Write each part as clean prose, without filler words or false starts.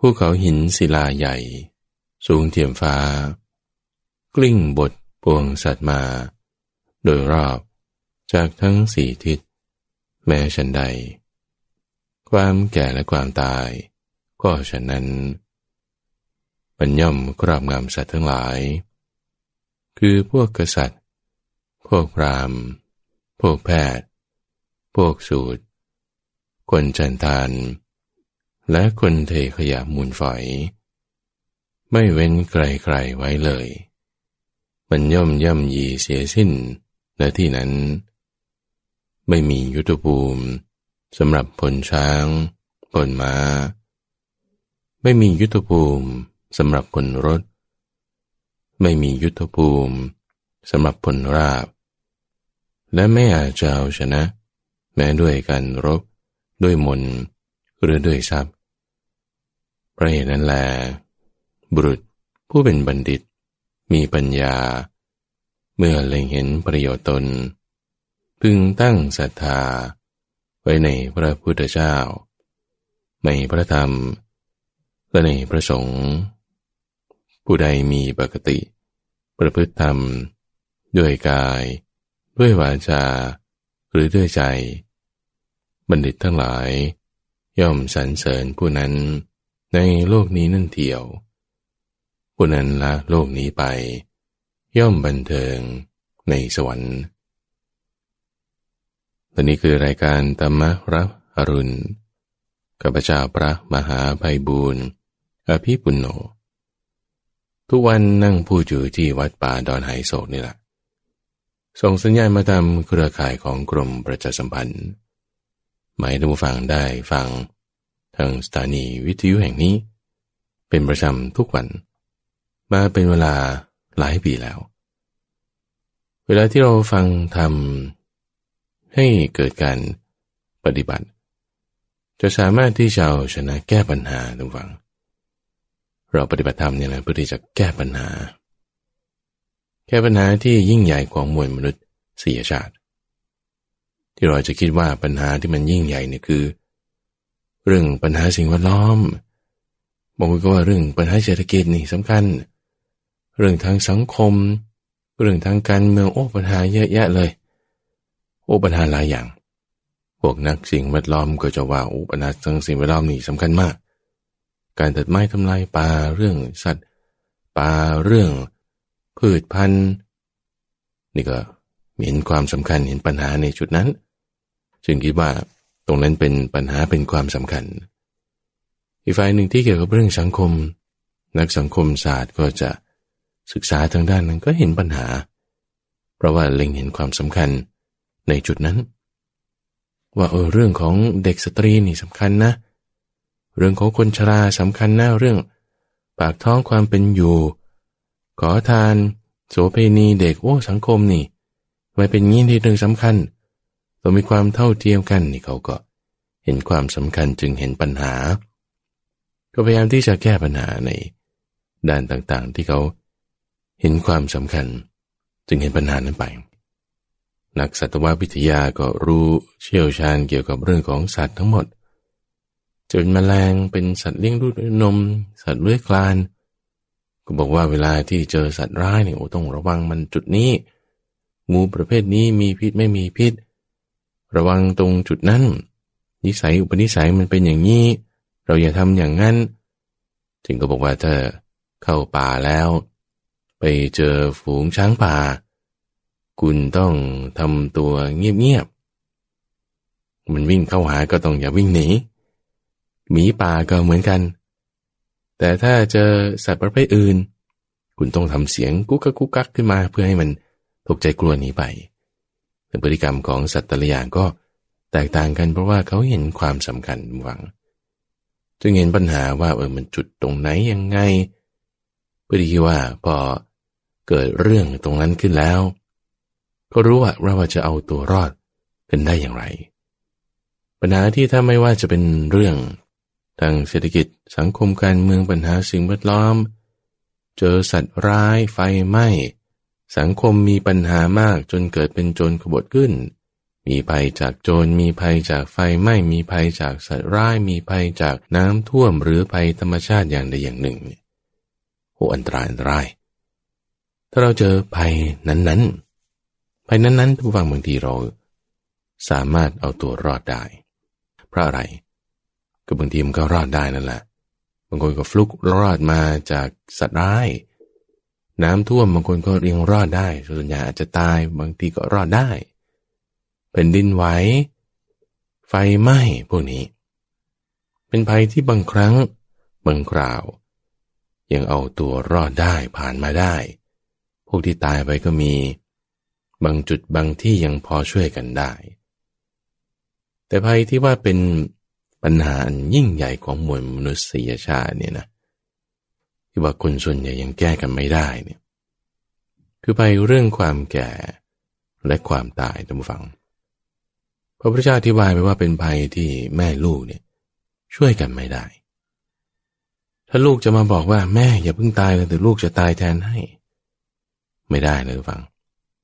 ภูเขาหินศิลาใหญ่สูงเทียมฟ้ากลิ้งบทปวงสัตว์มาโดยรอบจากทั้งสี่ทิศแม้ฉันใดความแก่และความตายก็ฉะนั้นมันย่อมครอบงำสัตว์ทั้งหลายคือพวกกษัตริย์พวกพราหมณ์พวกแพทย์พวกสูตรคนฉันทานและคนเทขยะมูลฝอยไม่เว้นใครๆไว้เลยมันย่อมย่ำยีเสียสิ้นณที่นั้นไม่มียุทธภูมิสำหรับผลช้างผลม้าไม่มียุทธภูมิสำหรับผลรถไม่มียุทธภูมิสำหรับผลราบและไม่อาจจะเอาชนะแม้ด้วยการรบด้วยมนหรือด้วยทรัพย์เพราะเหตุนั้นแลบุรุษผู้เป็นบัณฑิตมีปัญญาเมื่อเล็งเห็นประโยชน์ตนพึงตั้งศรัทธาไว้ในพระพุทธเจ้าในพระธรรมและในพระสงฆ์ผู้ใดมีปกติประพฤติธรรมด้วยกายด้วยวาจาหรือด้วยใจบัณฑิตทั้งหลายย่อมสรรเสริญผู้นั้นในโลกนี้นั่นเทียวผู้นั้นละโลกนี้ไปย่อมบันเทิงในสวรรค์และนี่คือรายการธรรมรับอรุณข้าพเจ้าพระมหาไพบูลย์อภิปุณโญทุกวันนั่งพูดอยู่ที่วัดป่าดอนไหโศกนี่แหละส่งสัญญาณมาตามเครือข่ายของกรมประชาสัมพันธ์ให้ท่านผู้ฟังได้ฟังทางสถานีวิทยุแห่งนี้เป็นประจำทุกวันมาเป็นเวลาหลายปีแล้วเวลาที่เราฟังทำให้เกิดการปฏิบัติจะสามารถที่จะเอาชนะแก้ปัญหาท่านผู้ฟังเราปฏิบัติธรรมเนี่ยนะเพื่อที่จะแก้ปัญหาที่ยิ่งใหญ่ของมวลมนุษย์ชาติที่เราจะคิดว่าปัญหาที่มันยิ่งใหญ่เนี่ยคือเรื่องปัญหาสิ่งแวดล้อมบางคนก็ว่าเรื่องปัญหาเศรษฐกิจนี่สำคัญเรื่องทางสังคมเรื่องทางการเมืองโอ้ปัญหาเยอะแยะเลยโอ้ปัญหาหลายอย่างพวกนักสิ่งแวดล้อมก็จะว่าโอ้ปัญหาทางสิ่งแวดล้อมนี่สำคัญมากการตัดไม้ทำลายป่าเรื่องสัตว์ป่าเรื่องพืชพันธุ์นี่ก็เห็นความสำคัญเห็นปัญหาในจุดนั้นจึงคิดว่าตรงนั้นเป็นปัญหาเป็นความสำคัญอีกฝ่ายหนึ่งที่เกี่ยวกับเรื่องสังคมนักสังคมศาสตร์ก็จะศึกษาทางด้านนั้นก็เห็นปัญหาเพราะว่าเล็งเห็นความสำคัญในจุดนั้นว่าเรื่องของเด็กสตรีนี่สำคัญนะเรื่องของคนชราสำคัญนะเรื่องปากท้องความเป็นอยู่ขอทานโสเภณีเด็กโอ้สังคมนี่มันเป็นงี้ที่หนึ่งสำคัญต้องมีความเท่าเทียมกันนี่เขาก็เห็นความสำคัญจึงเห็นปัญหาก็พยายามที่จะแก้ปัญหาในด้านต่างๆที่เขาเห็นความสำคัญจึงเห็นปัญหานั้นไปนักสัตววิทยาก็รู้เชี่ยวชาญเกี่ยวกับเรื่องของสัตว์ทั้งหมดจะเป็นแมลงเป็นสัตว์เลี้ยงดูด้วยนมสัตว์เลื้อยคลานก็บอกว่าเวลาที่เจอสัตว์ร้ายเนี่ยต้องระวังมันจุดนี้งูประเภทนี้มีพิษไม่มีพิษระวังตรงจุดนั้นนิสัยอุปนิสัยมันเป็นอย่างนี้เราอย่าทำอย่างนั้นถึงก็บอกว่าถ้าเข้าป่าแล้วไปเจอฝูงช้างป่าคุณต้องทำตัวเงียบๆมันวิ่งเข้าหาก็ต้องอย่าวิ่งหนีหมีป่าก็เหมือนกันแต่ถ้าเจอสัตว์ประเภทอื่นคุณต้องทำเสียงกุ๊กกักกุ๊กกักขึ้นมาเพื่อให้มันตกใจกลัวหนีไปพฤติกรรมของสัตว์แต่ละอย่างก็แตกต่างกันเพราะว่าเขาเห็นความสำคัญหวังจึงเห็นปัญหาว่ามันจุดตรงไหนยังไงเพื่อที่ว่าพอเกิดเรื่องตรงนั้นขึ้นแล้วก็รู้ว่าเราจะเอาตัวรอดกันได้อย่างไรปัญหาที่ถ้าไม่ว่าจะเป็นเรื่องทางเศรษฐกิจสังคมการเมืองปัญหาสิ่งแวดล้อมเจอสัตว์ร้ายไฟไหม้สังคมมีปัญหามากจนเกิดเป็นโจรขบถขึ้น มีภัยจากโจรมีภัยจากไฟไหม้มีภัยจากสัตว์ร้ายมีภัยจากน้ำท่วมหรือภัยธรรมชาติอย่างใดอย่างหนึ่งโอ้อันตรายถ้าเราเจอภัยนั้นทุกฝั่งบางทีเราสามารถเอาตัวรอดได้เพราะอะไรก็บางทีมันก็รอดได้นั่นแหละบางคนก็ฟลุกรอดมาจากสัตว์ร้ายน้ำท่วมบางคนก็ยังรอดได้ส่วนใหญ่อาจจะตายบางทีก็รอดได้เป็นดินไหวไฟไหม้พวกนี้เป็นภัยที่บางครั้งบางคราวยังเอาตัวรอดได้ผ่านมาได้พวกที่ตายไปก็มีบางจุดบางที่ยังพอช่วยกันได้แต่ภัยที่ว่าเป็นปัญหาอันยิ่งใหญ่ของมวลมนุษยชาติเนี่ยนะที่ว่าคนส่วนใหญ่ยังแก้กันไม่ได้เนี่ยคือภัยเรื่องความแก่และความตายท่านผู้ฟังพระพุทธเจ้าอธิบายไปว่าเป็นภัยที่แม่ลูกเนี่ยช่วยกันไม่ได้ถ้าลูกจะมาบอกว่าแม่อย่าเพิ่งตายเลยแต่ลูกจะตายแทนให้ไม่ได้นะท่านฟัง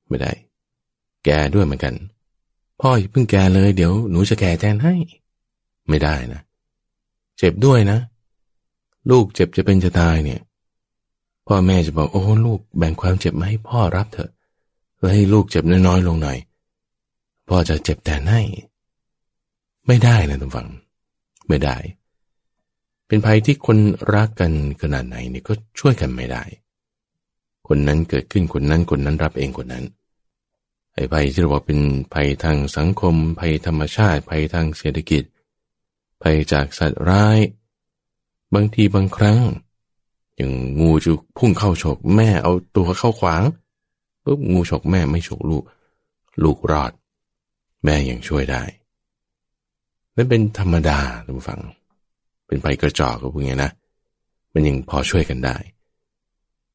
ไม่ได้แกด้วยเหมือนกันพ่ออย่าเพิ่งแกเลยเดี๋ยวหนูจะแกแทนให้ไม่ได้นะเจ็บด้วยนะลูกเจ็บจะเป็นจะตายเนี่ยพ่อแม่จะบอกโอ้ลูกแบ่งความเจ็บมาให้พ่อรับเถอะแล้วให้ลูกเจ็บน้อยๆลงหน่อยพ่อจะเจ็บแทนให้ไม่ได้นะท่านฟังไม่ได้เป็นภัยที่คนรักกันขนาดไหนเนี่ยก็ช่วยกันไม่ได้คนนั้นเกิดขึ้นคนนั้นรับเองคนนั้นไอ้ภัยที่เราบอกเป็นภัยทางสังคมภัยธรรมชาติภัยทางเศรษฐกิจภัยจากสัตว์ร้ายบางทีบางครั้งอย่างงูจะพุ่งเข้าฉกแม่เอาตัวเข้าขวางปุ๊บงูฉกแม่ไม่ฉกลูกลูกรอดแม่ยังช่วยได้นั่นเป็นธรรมดาท่านผู้ฟังเป็นภัยกระจอกก็พวกนี้นะมันยังพอช่วยกันได้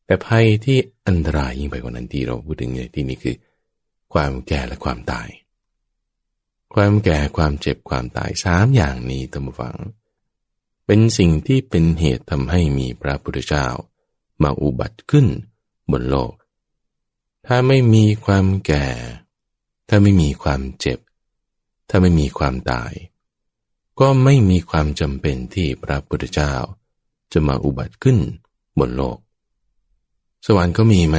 แต่ภัยที่อันตรายยิ่งไปกว่านั้นที่เราพูดถึงในที่นี้คือความแก่และความตายความแก่ความเจ็บความตาย3อย่างนี้ท่านผู้ฟังเป็นสิ่งที่เป็นเหตุทำให้มีพระพุทธเจ้ามาอุบัติขึ้นบนโลกถ้าไม่มีความแก่ถ้าไม่มีความเจ็บถ้าไม่มีความตายก็ไม่มีความจำเป็นที่พระพุทธเจ้าจะมาอุบัติขึ้นบนโลกสวรรค์ก็มีไหม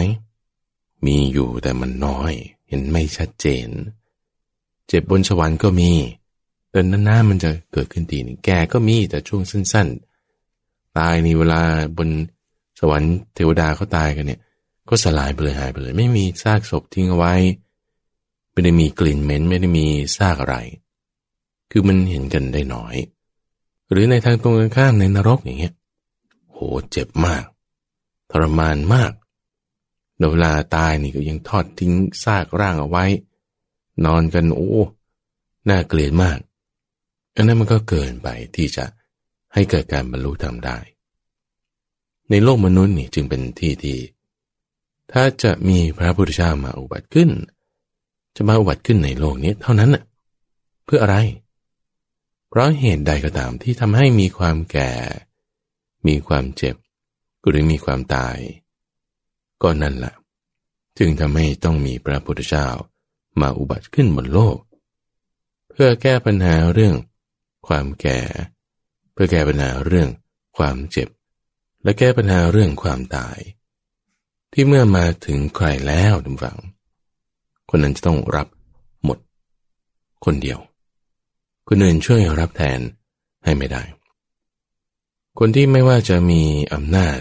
มีอยู่แต่มันน้อยเห็นไม่ชัดเจนเจ็บบนสวรรค์ก็มีแต่นานๆมันจะเกิดขึ้นทีหนึ่งแก่ก็มีแต่ช่วงสั้นๆตายในเวลาบนสวรรค์เทวดาเขาตายกันเนี่ยก็สลายไปเลยหายไปเลยไม่มีซากศพทิ้งเอาไว้ไม่ได้มีกลิ่นเหม็นไม่ได้มีซากอะไรคือมันเห็นกันได้น้อยหรือในทางตรงกันข้ามในนรกอย่างเงี้ยโหเจ็บมากทรมานมากเวลาตายนี่ก็ยังทอดทิ้งซากร่างเอาไว้นอนกันโอ้น่าเกลียดมากอันนั้นมันก็เกินไปที่จะให้เกิดการบรรลุธรรมได้ในโลกมนุษย์นี่จึงเป็นที่ที่ถ้าจะมีพระพุทธเจ้ามาอุบัติขึ้นจะมาอุบัติขึ้นในโลกนี้เท่านั้นน่ะเพื่ออะไรเพราะเหตุใดก็ตามที่ทำให้มีความแก่มีความเจ็บหรือมีความตายก็นั่นแหละจึงทำให้ต้องมีพระพุทธเจ้ามาอุบัติขึ้นบนโลกเพื่อแก้ปัญหาเรื่องความแก่เพื่อแก้ปัญหาเรื่องความเจ็บและแก้ปัญหาเรื่องความตายที่เมื่อมาถึงใครแล้วท่านฟังคนนั้นจะต้องรับหมดคนเดียวคนอื่นช่วยรับแทนให้ไม่ได้คนที่ไม่ว่าจะมีอำนาจ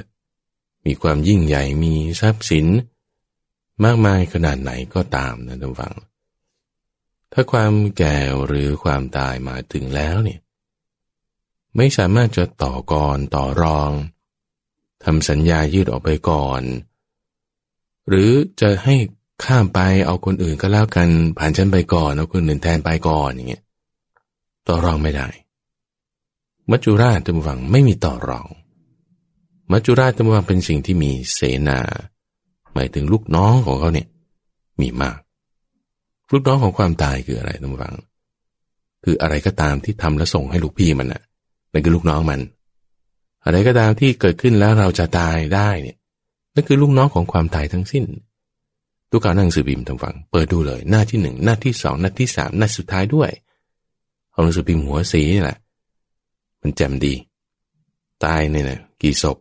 มีความยิ่งใหญ่มีทรัพย์สินมากมายขนาดไหนก็ตามนะท่านฟังถ้าความแก่หรือความตายมาถึงแล้วเนี่ยไม่สามารถจะต่อกรต่อรองทำสัญญายืดออกไปก่อนหรือจะให้ข้ามไปเอาคนอื่นก็แล้วกันผ่านชั้นไปก่อนเอาคนอื่นแทนไปก่อนอย่างเงี้ยต่อรองไม่ได้มัจจุราชท่านผู้ฟังไม่มีต่อรองมัจจุราชท่านผู้ฟังเป็นสิ่งที่มีเสนาหมายถึงลูกน้องของเขาเนี่ยมีมากลูกน้องของความตายคืออะไรท่านผู้ฟังคืออะไรก็ตามที่ทำแล้วส่งให้ลูกพี่มันน่ะนั่นคือลูกน้องมันอะไรก็ตามที่เกิดขึ้นแล้วเราจะตายได้เนี่ยนั่นคือลูกน้องของความตายทั้งสิ้น ทุกข่าวหนังสือพิมพ์ทางฝั่งเปิดดูเลยหน้าที่1หน้าที่2หน้าที่3หน้าสุดท้ายด้วยของหนังสือพิมพ์หัวสีนี่แหละมันแจ่มดีตายเนี่ยนะกี่ศพ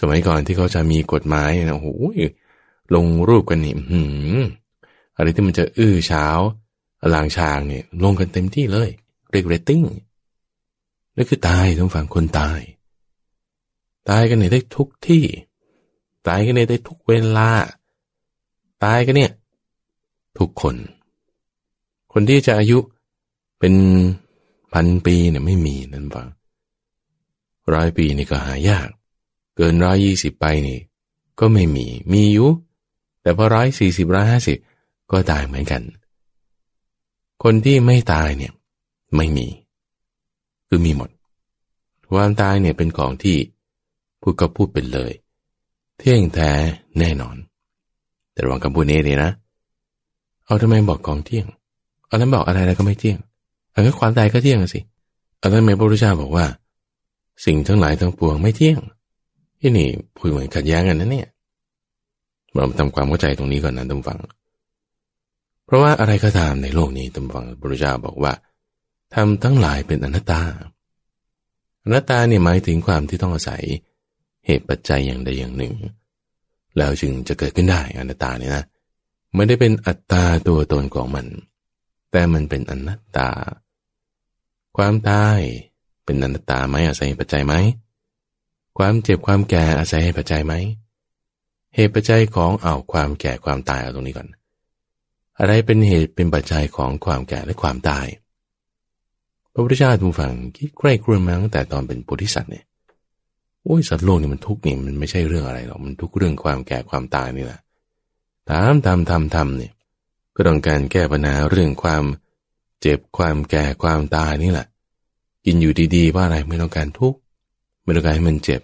สมัยก่อนที่เขาจะมีกฎหมายนะโอ้โหลงรูปกันนี่อะไรที่มันจะอื้อเช้าลางชางเนี่ยลงกันเต็มที่เลยเรียกเรตติ้งนั่นคือตายทางฝั่งคนตายตายกันเนี่ยได้ทุกที่ตายกันเนี่ยได้ทุกเวลาตายกันเนี่ยทุกคนคนที่จะอายุเป็นพันปีเนี่ยไม่มีนั่นฟังร้อยปีนี่ก็หายากเกิน120ไปนี่ก็ไม่มีมีอยู่แต่พอ140 150ก็ตายเหมือนกันคนที่ไม่ตายเนี่ยไม่มีคือมีหมดความตายเนี่ยเป็นของที่พูดก็พูดเป็นเลยเที่ยงแท้แน่นอนแต่ระวังคำพูดนี้เลยนะเอาทำไมบอกของเที่ยงเอาแล้วบอกอะไรก็ไม่เที่ยงอันนั้นความตายก็เที่ยงสิเอาแล้วทำไมพระพุทธเจ้าบอกว่าสิ่งทั้งหลายทั้งปวงไม่เที่ยงที่นี่พูดเหมือนขัดแย้งกันนะเนี่ยเราทำความเข้าใจตรงนี้ก่อนนะท่านฟังเพราะว่าอะไรก็ตามในโลกนี้ท่านฟังพระพุทธเจ้าบอกว่าทำทั้งหลายเป็นอนัตตาอนัตตาเนี่ยหมายถึงความที่ต้องอาศัยเหตุปัจจัยอย่างใดอย่างหนึ่งแล้วจึงจะเกิดขึ้นได้อนัตตาเนี่ยนะไม่ได้เป็นอัตตาตัวตนของมันแต่มันเป็นอนัตตาความตายเป็นอนัตตาไหมอาศัยปัจจัยไหมความเจ็บความแก่อาศัยปัจจัยไหมเหตุปัจจัยของความแก่ความตายเอาตรงนี้ก่อนอะไรเป็นเหตุเป็นปัจจัยของความแก่และความตายพระพุทธเจ้าทูลฟังคิดใคร่ครวญมาตั้งแต่ตอนเป็นโพธิสัตว์เนี่ยโอ้ยสัตว์โลกนี่มันทุกข์นี่มันไม่ใช่เรื่องอะไรหรอกมันทุกข์เรื่องความแก่ความตายนี่แหละทำเนี่ยก็ต้องการแก้ปัญหาเรื่องความเจ็บความแก่ความตายนี่แหละกินอยู่ดีๆว่าอะไรไม่ต้องการทุกข์ไม่ต้องการให้มันเจ็บ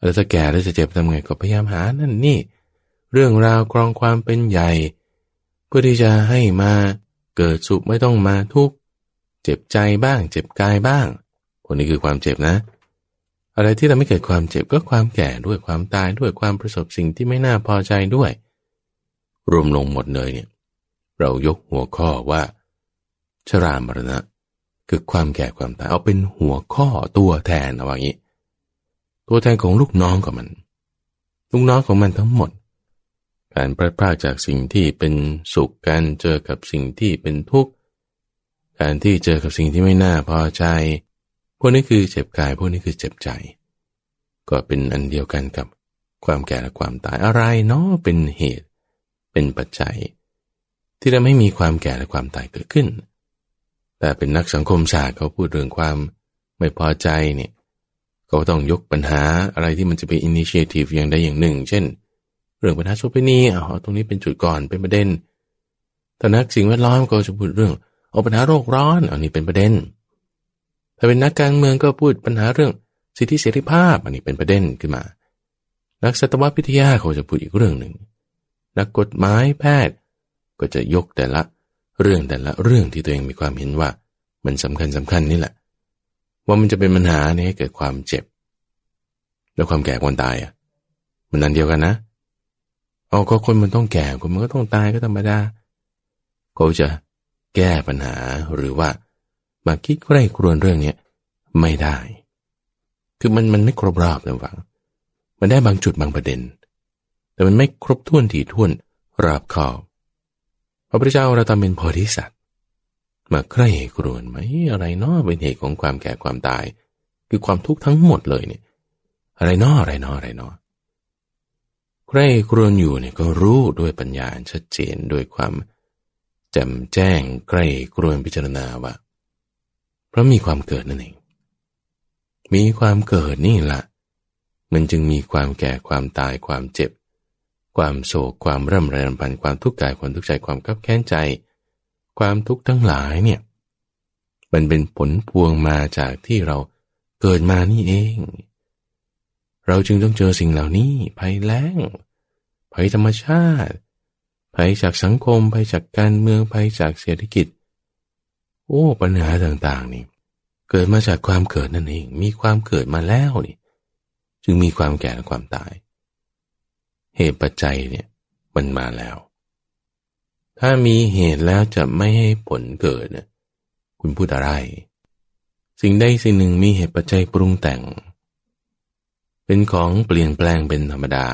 แล้วจะแก่แล้วจะเจ็บทำไงก็พยายามหานั่นนี่เรื่องราวกรองความเป็นใหญ่เพื่อที่จะให้มาเกิดสุขไม่ต้องมาทุกข์เจ็บใจบ้างเจ็บกายบ้างพวกนี้คือความเจ็บนะอะไรที่ทำให้เกิดความเจ็บก็ความแก่ด้วยความตายด้วยความประสบสิ่งที่ไม่น่าพอใจด้วยรวมลงหมดเลยเนี่ยเรายกหัวข้อว่าชรามรณะคือความแก่ความตายเอาเป็นหัวข้อตัวแทนเอาอย่างนี้ตัวแทนของลูกน้องของมันลูกน้องของมันทั้งหมดการพลัดพรากจากสิ่งที่เป็นสุขการเจอกับสิ่งที่เป็นทุกข์การที่เจอกับสิ่งที่ไม่น่าพอใจพวกนี้คือเจ็บกายพวกนี้คือเจ็บใจก็เป็นอันเดียวกันกับความแก่และความตายอะไรเนาะเป็นเหตุเป็นปัจจัยที่จะไม่มีความแก่และความตายเกิดขึ้นแต่เป็นนักสังคมศาสตร์เขาพูดเรื่องความไม่พอใจเนี่ยเขาต้องยกปัญหาอะไรที่มันจะเป็นอินิเชทีฟอย่างใดอย่างหนึ่งเช่นเรื่องปัญหาโสเภณีเอาตรงนี้เป็นจุดก่อนเป็นประเด็นแต่นักสิ่งแวดล้อมก็จะพูดเรื่องเอาปัญหาโลกร้อนอันนี้เป็นประเด็นถ้าเป็นนักการเมืองก็พูดปัญหาเรื่องสิทธิเสรีภาพอันนี้เป็นประเด็นขึ้นมานักสัตววิทยาเขาจะพูดอีกเรื่องหนึ่งนักกฎหมายแพทย์ก็จะยกแต่ละเรื่องที่ตัวเองมีความเห็นว่ามันสำคัญนี่แหละว่ามันจะเป็นปัญหาเนี่ยให้เกิดความเจ็บและความแก่ความตายอ่ะมันนั่นเดียวกันนะเอาก็คนมันต้องแก่คนมันก็ต้องตายก็ธรรมดาเขาจะแก้ปัญหาหรือว่ามาคิดใคร่ครวญเรื่องนี้ไม่ได้คือมันไม่ครบรอบนะฟังมันได้บางจุดบางประเด็นแต่มันไม่ครบถ้วนถี่ถ้วนรอบคอบพระพุทธเจ้าเราทำเป็นโพธิสัตว์มาใคร่ครวญไหมอะไรเนาะเป็นเหตุของความแก่ความตายคือความทุกข์ทั้งหมดเลยเนี่ยอะไรเนาะใคร่ครวญอยู่เนี่ยก็รู้ด้วยปัญญาชัดเจนด้วยความแจ่มแจ้งใคร่ครวญพิจารณาว่าเพราะมีความเกิดนั่นเองมีความเกิดนี่แหละมันจึงมีความแก่ความตายความเจ็บความโศกความร่ำไรรำพันความทุกข์กายความทุกข์ใจความคับแค้นใจความทุกข์ทั้งหลายเนี่ยมันเป็นผลพวงมาจากที่เราเกิดมานี่เองเราจึงต้องเจอสิ่งเหล่านี้ภัยแล้งภัยธรรมชาติภัยจากสังคมภัยจากการเมืองภัยจากเศรษฐกิจโอ้ปัญหาต่างๆนี่เกิดมาจากความเกิดนั่นเองมีความเกิดมาแล้วนี่จึงมีความแก่และความตายเหตุปัจจัยเนี่ย มันมาแล้วถ้ามีเหตุแล้วจะไม่ให้ผลเกิดเนี่ยคุณพูดอะไรสิ่งใดสิ่งหนึ่งมีเหตุปัจจัยปรุงแต่งเป็นของเปลี่ยนแปลงเป็นธรรมดา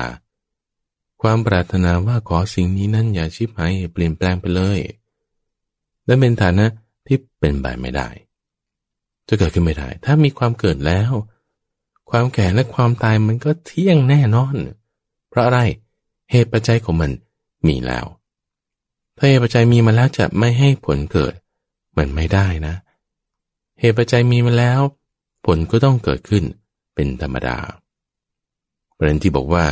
ความปรารถนาว่าขอสิ่งนี้นั้นอย่าชิบหายเปลี่ยนแปลงไปเลยและเป็นฐานะที่เป็นไปไม่ได้จะเกิดขึ้นไม่ได้ถ้ามีความเกิดแล้วความแก่และความตายมันก็เที่ยงแน่นอนเพราะอะไรเหตุปัจจัยของมันมีแล้วถ้าเหตุปัจจัยมีมาแล้วจะไม่ให้ผลเกิดมันไม่ได้นะเหตุปัจจัยมีมาแล้วผลก็ต้องเกิดขึ้นเป็นธรรมดาประเด็นที่บอกว่า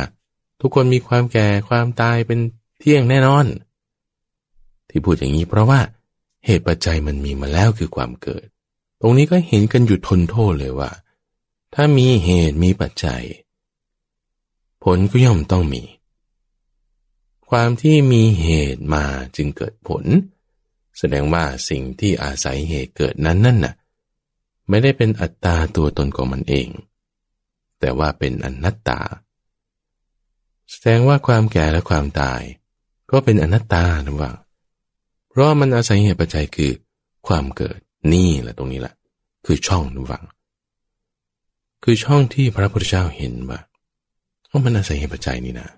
ทุกคนมีความแก่ความตายเป็นเที่ยงแน่นอนที่พูดอย่างนี้เพราะว่าเหตุปัจจัยมันมีมาแล้วคือความเกิดตรงนี้ก็เห็นกันอยู่ทนโทษเลยว่าถ้ามีเหตุมีปัจจัยผลก็ย่อมต้องมีความที่มีเหตุมาจึงเกิดผลแสดงว่าสิ่งที่อาศัยเหตุเกิดนั้นน่ะไม่ได้เป็นอัตตาตัวตนของมันเองแต่ว่าเป็นอนัตตาแสดงว่าความแก่และความตายก็เป็นอนัตตานะว่าเพราะมันอาศัยเหตุปัจจัยคือความเกิดนี่แหละตรงนี้แหละคือช่องนะว่าคือช่องที่พระพุทธเจ้าเห็นว่ามันอาศัยเหตุปัจจัยนี่นะ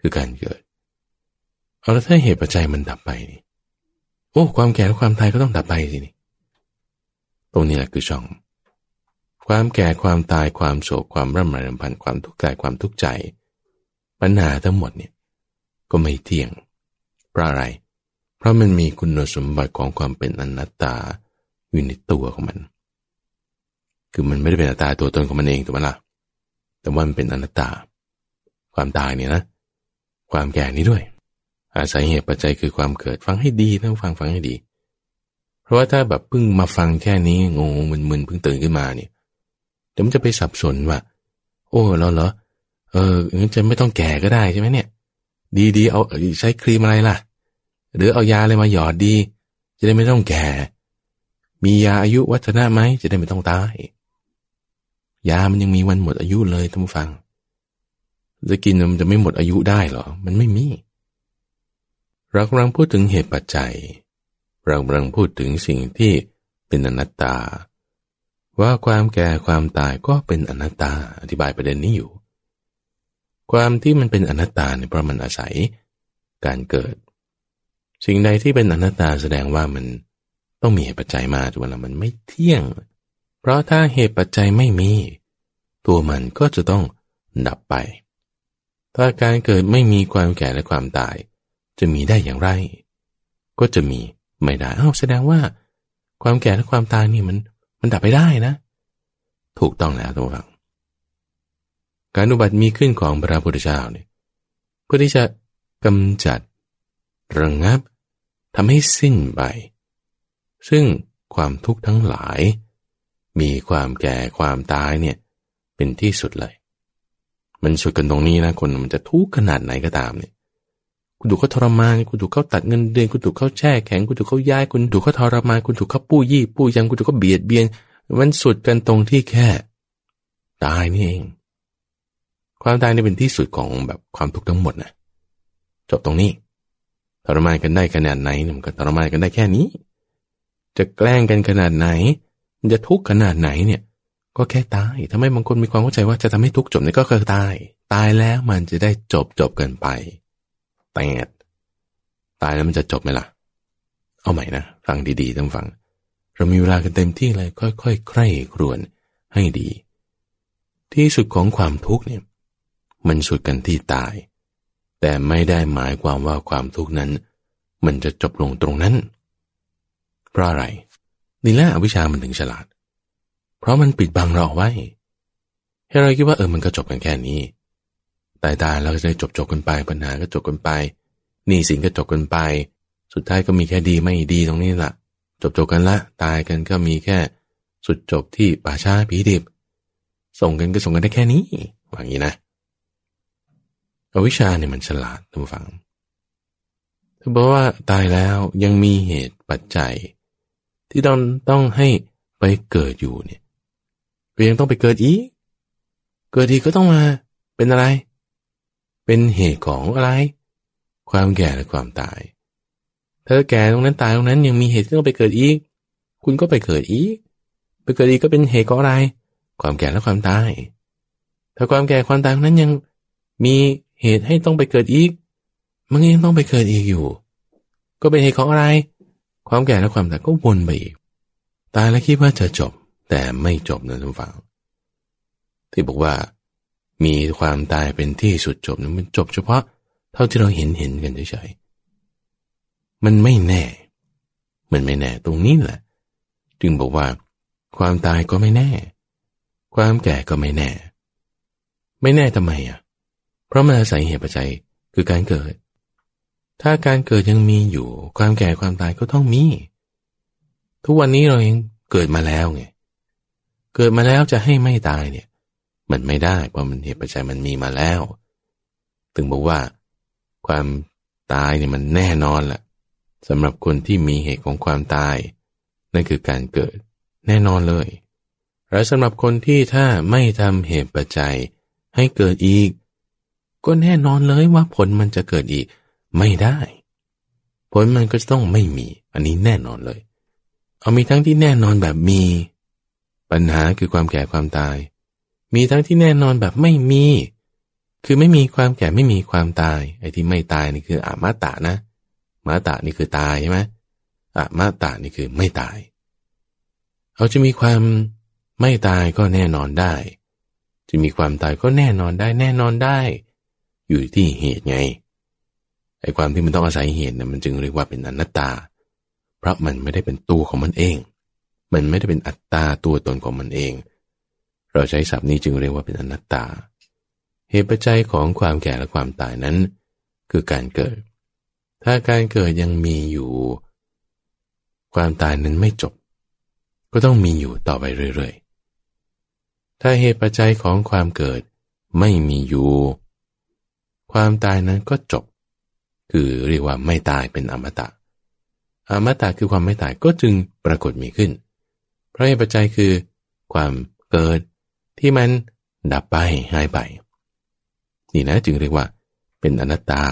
คือการเกิดเอาแล้วถ้าเหตุปัจจัยมันดับไปนี่โอ้ความแก่และความตายก็ต้องดับไปสินี่ตรงนี้แหละคือช่องความแก่ความตายความโศกความร่ำไรรำพันความทุกข์กายความทุกข์ใจปัญหาทั้งหมดเนี่ยก็ไม่เที่ยงเพราะอะไรเพราะมันมีคุณสมบัติของความเป็นอนัตตาอยู่ในตัวของมันคือมันไม่ได้เป็นอัตตาตัวตนของมันเองถูกไหมล่ะแต่ว่ามันเป็นอนัตตาความตายเนี่ยนะความแก่นี้ด้วยอาศัยเหตุปัจจัยคือความเกิดฟังให้ดีนะฟังให้ดีเพราะว่าถ้าแบบเพิ่งมาฟังแค่นี้งงมึนเพิ่งตื่นขึ้นมาเนี่ยเดี๋ยวมันจะไปสับสนว่าโอ้แล้วเหรองั้นจะไม่ต้องแก่ก็ได้ใช่ไหมเนี่ยดีๆเอาใช้ครีมอะไรล่ะหรือเอายาอะไรมาหยอดดีจะได้ไม่ต้องแก่มียาอายุวัฒนะไหมจะได้ไม่ต้องตายยามันยังมีวันหมดอายุเลยท่านผู้ฟังจะกินมันจะไม่หมดอายุได้หรอมันไม่มีเรากำลังพูดถึงเหตุปัจจัยเรากำลังพูดถึงสิ่งที่เป็นอนัตตาว่าความแก่ความตายก็เป็นอนัตตาอธิบายประเด็นนี้อยู่ความที่มันเป็นอนัตตาเนี่ยเพราะมันอาศัยการเกิดสิ่งใดที่เป็นอนัตตาแสดงว่ามันต้องมีเหตุปัจจัยมาถูกไหมล่ะมันไม่เที่ยงเพราะถ้าเหตุปัจจัยไม่มีตัวมันก็จะต้องดับไปถ้าการเกิดไม่มีความแก่และความตายจะมีได้อย่างไรก็จะมีไม่ได้แสดงว่าความแก่และความตายนี่มันดับไปได้นะถูกต้องแล้วทุกท่านการอุบัติมีขึ้นของพระพุทธเจ้าเนี่ยเพื่อที่จะกำจัดระงับทำให้สิ้นไปซึ่งความทุกข์ทั้งหลายมีความแก่ความตายเนี่ยเป็นที่สุดเลยมันสุดกันตรงนี้นะคนมันจะทุกข์ขนาดไหนก็ตามเนี่ยคุณถูกเขาทรมานคุณถูกเขาตัดเงินเดือนคุณถูกเขาแช่แข็งคุณถูกเขาย้ายคุณถูกเขาทรมานคุณถูกเขาปู้ยี่ปู้ยังคุณถูกเขาเบียดเบียนมันสุดกันตรงที่แค่ตายนี่เองความตายนี่เป็นที่สุดของแบบความทุกข์ทั้งหมดนะจบตรงนี้ทรมานกันได้ขนาดไหนมันก็ทรมานกันได้แค่นี้จะแกล้งกันขนาดไหนมันจะทุกข์ขนาดไหนเนี่ยก็แค่ตายทำไมบางคนมีความเข้าใจว่าจะทำให้ทุกข์จบนี่ก็คือตายแล้วมันจะได้จบกันไปแต่ตายแล้วมันจะจบไหมล่ะเอาใหม่นะฟังดีๆต้องฟังเรามีเวลากันเต็มที่เลยค่อยๆใคร่ครวญให้ดีที่สุดของความทุกข์เนี่ยมันสุดกันที่ตายแต่ไม่ได้หมายความว่าความทุกข์นั้นมันจะจบลงตรงนั้นเพราะอะไรนี่แหละอวิชชามันถึงฉลาดเพราะมันปิดบังเราเอาไว้ให้เราคิดว่ามันก็จบกันแค่นี้ตายแล้วก็จะจบกันไปปัญหาก็จบกันไปหนี้สินก็จบกันไปสุดท้ายก็มีแค่ดีไม่ดีตรงนี้ล่ะจบกันละตายกันก็มีแค่สุดจบที่ป่าช้าผีดิบส่งกันก็ส่งกันได้แค่นี้อย่างนี้นะอวิชชาเนี่ยมันฉลาดท่านผู้ฟังถ้าบอกว่าตายแล้วยังมีเหตุปัจจัยที่ต้องให้ไปเกิดอยู่เนี่ยก็ยังต้องไปเกิดอีกก็ต้องมาเป็นอะไรเป็นเหตุของอะไร ความแก่และความตายเธอแก่ตรงนั้นตายตรงนั้นยังมีเหตุที่ต้องไปเกิดอีกคุณก็ไปเกิดอีกก็เป็นเหตุของอะไรความแก่และความตายถ้าความแก่ความตายตรงนั้นยังมีเหตุให้ต้องไปเกิดอีกมันยังต้องไปเกิดอีกอยู่ก็เป็นเหตุของอะไรความแก่และความตายก็วนไปอีกตายแล้วคิดว่าจะจบแต่ไม่จบนะทุกฝั่งที่บอกว่ามีความตายเป็นที่สุดจบนั้นมันจบเฉพาะเท่าที่เราเห็นกันเฉยๆมันไม่แน่ตรงนี้แหละจึงบอกว่าความตายก็ไม่แน่ความแก่ก็ไม่แน่ทำไมอ่ะเพราะมันอาศัยเหตุปัจจัยคือการเกิดถ้าการเกิดยังมีอยู่ความแก่ความตายก็ต้องมีทุกวันนี้เรายังเกิดมาแล้วไงเกิดมาแล้วจะให้ไม่ตายเนี่ยมันไม่ได้เพราะมันเหตุปัจจัยมันมีมาแล้วถึงบอกว่าความตายเนี่ยมันแน่นอนแหละสำหรับคนที่มีเหตุของความตายนั่นคือการเกิดแน่นอนเลยและสำหรับคนที่ถ้าไม่ทำเหตุปัจจัยให้เกิดอีกก็แน่นอนเลยว่าผลมันจะเกิดอีกไม่ได้ผลมันก็จะต้องไม่มีอันนี้แน่นอนเลยเอามีทั้งที่แน่นอนแบบมีปัญหาคือความแก่ความตายมีทั้งที่แน่นอนแบบไม่มีคือไม่มีความแก่ไม่มีความตายไอ้ที่ไม่ตายนี่คืออมาตะนะมาตะนี่คือตายใช่ไหมอมาตะนี่คือไม่ตายเอาจะมีความไม่ตายก็แน่นอนได้จะมีความตายก็แน่นอนได้อยู่ที่เหตุไงไอ้ความที่มันต้องอาศัยเหตุนะมันจึงเรียกว่าเป็นอนัตตาเพราะมันไม่ได้เป็นตัวของมันเองมันไม่ได้เป็นอัตตาตัวตนของมันเองเราใช้ศัพท์นี้จึงเรียกว่าเป็นอนัตตาเหตุปัจจัยของความแก่และความตายนั้นคือการเกิดถ้าการเกิดยังมีอยู่ความตายนั้นไม่จบก็ต้องมีอยู่ต่อไปเรื่อยๆถ้าเหตุปัจจัยของความเกิดไม่มีอยู่ความตายนั้นก็จบคือเรียกว่าไม่ตายเป็นอมตะคือความไม่ตายก็จึงปรากฏมีขึ้นเพราะเหตุปัจจัยคือความเกิดที่มันดับไปหายไปนี่นะจึงเรียกว่าเป็นอนัตตา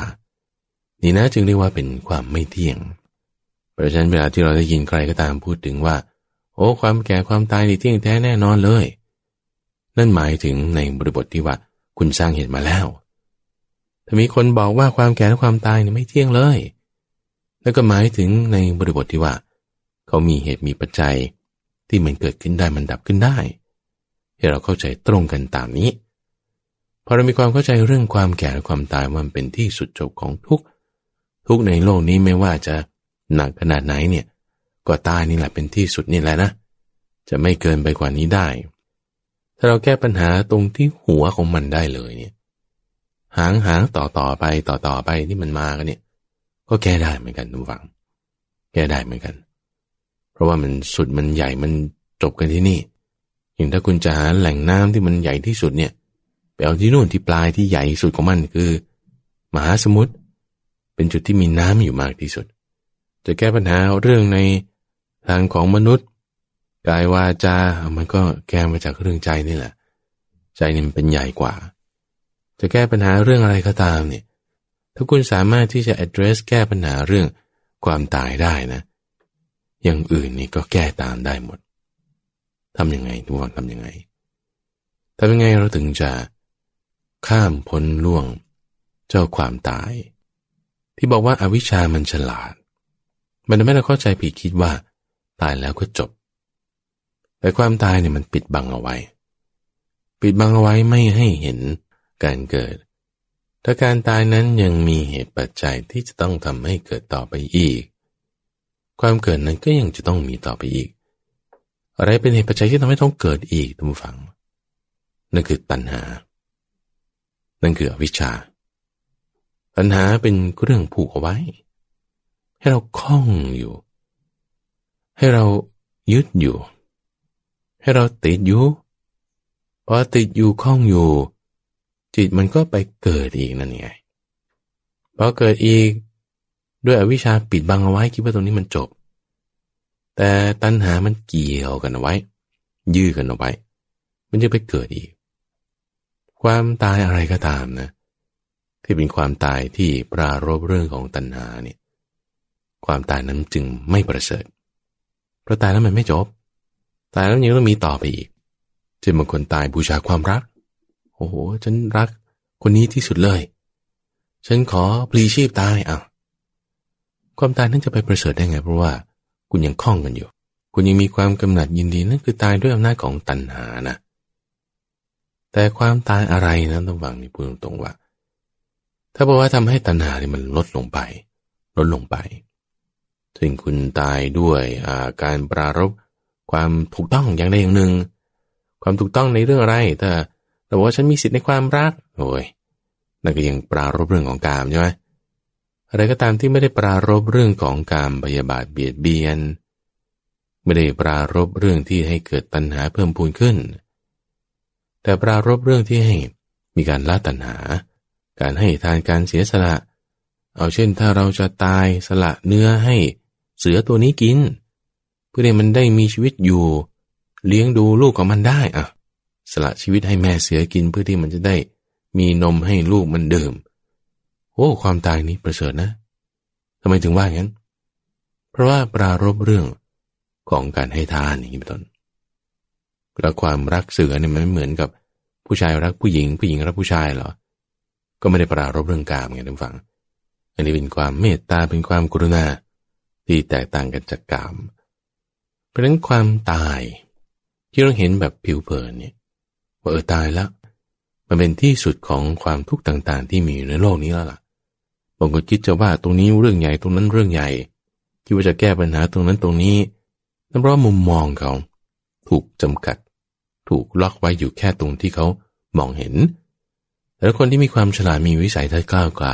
นี่นะจึงเรียกว่าเป็นความไม่เที่ยงเพราะฉะนั้นเวลาที่เราได้ยินใครก็ตามพูดถึงว่าโอ้ความแก่ความตายนี่เที่ยงแท้แน่นอนเลยนั่นหมายถึงในบริบทที่ว่าคุณสร้างเหตุมาแล้วถ้ามีคนบอกว่าความแก่และความตายนี่ไม่เที่ยงเลยแล้วก็หมายถึงในบริบทที่ว่าเขามีเหตุมีปัจจัยที่มันเกิดขึ้นได้มันดับขึ้นได้ให้เราเข้าใจตรงกันตามนี้พอเรามีความเข้าใจเรื่องความแก่และความตายว่ามันเป็นที่สุดจบของทุกในโลกนี้ไม่ว่าจะหนักขนาดไหนเนี่ยก็ตายนี่แหละเป็นที่สุดนี่แหละนะจะไม่เกินไปกว่านี้ได้ถ้าเราแก้ปัญหาตรงที่หัวของมันได้เลยเนี่ยหางต่อไปไปที่มันมากันเนี่ยก็แก้ได้เหมือนกันทุกฝั่งแก้ได้เหมือนกันเพราะว่ามันสุดมันใหญ่มันจบกันที่นี่อย่างถ้าคุณจะหาแหล่งน้ำที่มันใหญ่ที่สุดเนี่ยไปเอาที่นู่นที่ปลายที่ใหญ่สุดของมันคือมหาสมุทรเป็นจุดที่มีน้ำอยู่มากที่สุดจะแก้ปัญหาเรื่องในทางของมนุษย์กายวาจามันก็แก้มาจากเรื่องใจนี่แหละใจนี่มันเป็นใหญ่กว่าจะแก้ปัญหาเรื่องอะไรก็ตามเนี่ยถ้าคุณสามารถที่จะ address แก้ปัญหาเรื่องความตายได้นะอย่างอื่นนี่ก็แก้ตามได้หมดทำยังไงทุกคนทำยังไงเราถึงจะข้ามพ้นล่วงเจ้าความตายที่บอกว่าอวิชชามันฉลาดมันทำให้เราเข้าใจผิดคิดว่าตายแล้วก็จบแต่ความตายเนี่ยมันปิดบังเอาไว้ไม่ให้เห็นการเกิดถ้าการตายนั้นยังมีเหตุปัจจัยที่จะต้องทำให้เกิดต่อไปอีกความเกิดนั้นก็ยังจะต้องมีต่อไปอีกอะไรเป็นเหตุปัจจัยที่ทำให้ต้องเกิดอีกทุกฝั่งนั่นคือตัณหานั่นคืออวิชชาตัณหาเป็นเรื่องผูกเอาไว้ให้เราคล้องอยู่ให้เรายึดอยู่ให้เราติดอยู่พอติดอยู่คล้องอยู่จิตมันก็ไปเกิดอีกนั่นไงพอเกิดอีกด้วยอวิชชาปิดบังเอาไว้คิดว่าตรงนี้มันจบแต่ตัณหามันเกี่ยวกันเอาไว้ยื้อกันเอาไว้มันจะไปเกิดอีกความตายอะไรก็ตามนะ ที่เป็นความตายที่ปรารบเรื่องของตัณหาเนี่ยความตายนั้นจึงไม่ประเสริฐเพราะตายแล้วมันไม่จบตายแล้วยังต้องมีต่อไปอีกเช่นบางคนตายบูชาความรักโอ้โหฉันรักคนนี้ที่สุดเลยฉันขอพลีชีพตายอ่ะความตายนั้นจะไปประเสริฐได้ไงเพราะว่าคุณยังคล้องกันอยู่คุณยังมีความกำหนัดยินดีนั่นคือตายด้วยอำนาจของตัณหานะแต่ความตายอะไรนะระหว่างนี้พูดตรงๆว่าถ้าบอกว่าทำให้ตัณหาเนี่ยมันลดลงไปถึงคุณตายด้วยการปรารภความถูกต้องอย่างใดอย่างหนึ่งความถูกต้องในเรื่องอะไรถ้าเราบอกว่าฉันมีสิทธิ์ในความรักโอ้ยนั่นก็ยังปรารภเรื่องของกามใช่ไหมอะไรก็ตามที่ไม่ได้ปรารภเรื่องของกามพยาบาทเบียดเบียนไม่ได้ปรารภเรื่องที่ให้เกิดตัณหาเพิ่มพูนขึ้นแต่ปรารภเรื่องที่ให้มีการละตัณหาการให้ทานการเสียสละเอาเช่นถ้าเราจะตายสละเนื้อให้เสือตัวนี้กินเพื่อให้มันได้มีชีวิตอยู่เลี้ยงดูลูกของมันได้อะสละชีวิตให้แม่เสือกินเพื่อที่มันจะได้มีนมให้ลูกมันดื่มโอ้ความตายนี้ประเสริฐนะทำไมถึงว่าอย่างนั้นเพราะว่าปรารภเรื่องของการให้ทานอย่างนี้เป็นต้นและความรักเสือเนี่ยมันไม่เหมือนกับผู้ชายรักผู้หญิงผู้หญิงรักผู้ชายหรอก็ไม่ได้ปรารภเรื่องกามไงท่านฟังอันนี้เป็นความเมตตาเป็นความกรุณาที่แตกต่างกันจากกามเพราะฉะนั้นความตายที่เราเห็นแบบผิวเผินเนี่ยว่าตายแล้วมันเป็นที่สุดของความทุกข์ต่างๆที่มีอยู่ในโลกนี้แล้วล่ะบางคนคิดจะว่าตรงนี้เรื่องใหญ่ตรงนั้นเรื่องใหญ่คิดว่าจะแก้ปัญหาตรงนั้นตรงนี้นั่นเพราะมุมมองเขาถูกจำกัดถูกล็อกไว้อยู่แค่ตรงที่เขามองเห็นแต่คนที่มีความฉลาดมีวิสัยทัศน์กล้าไกล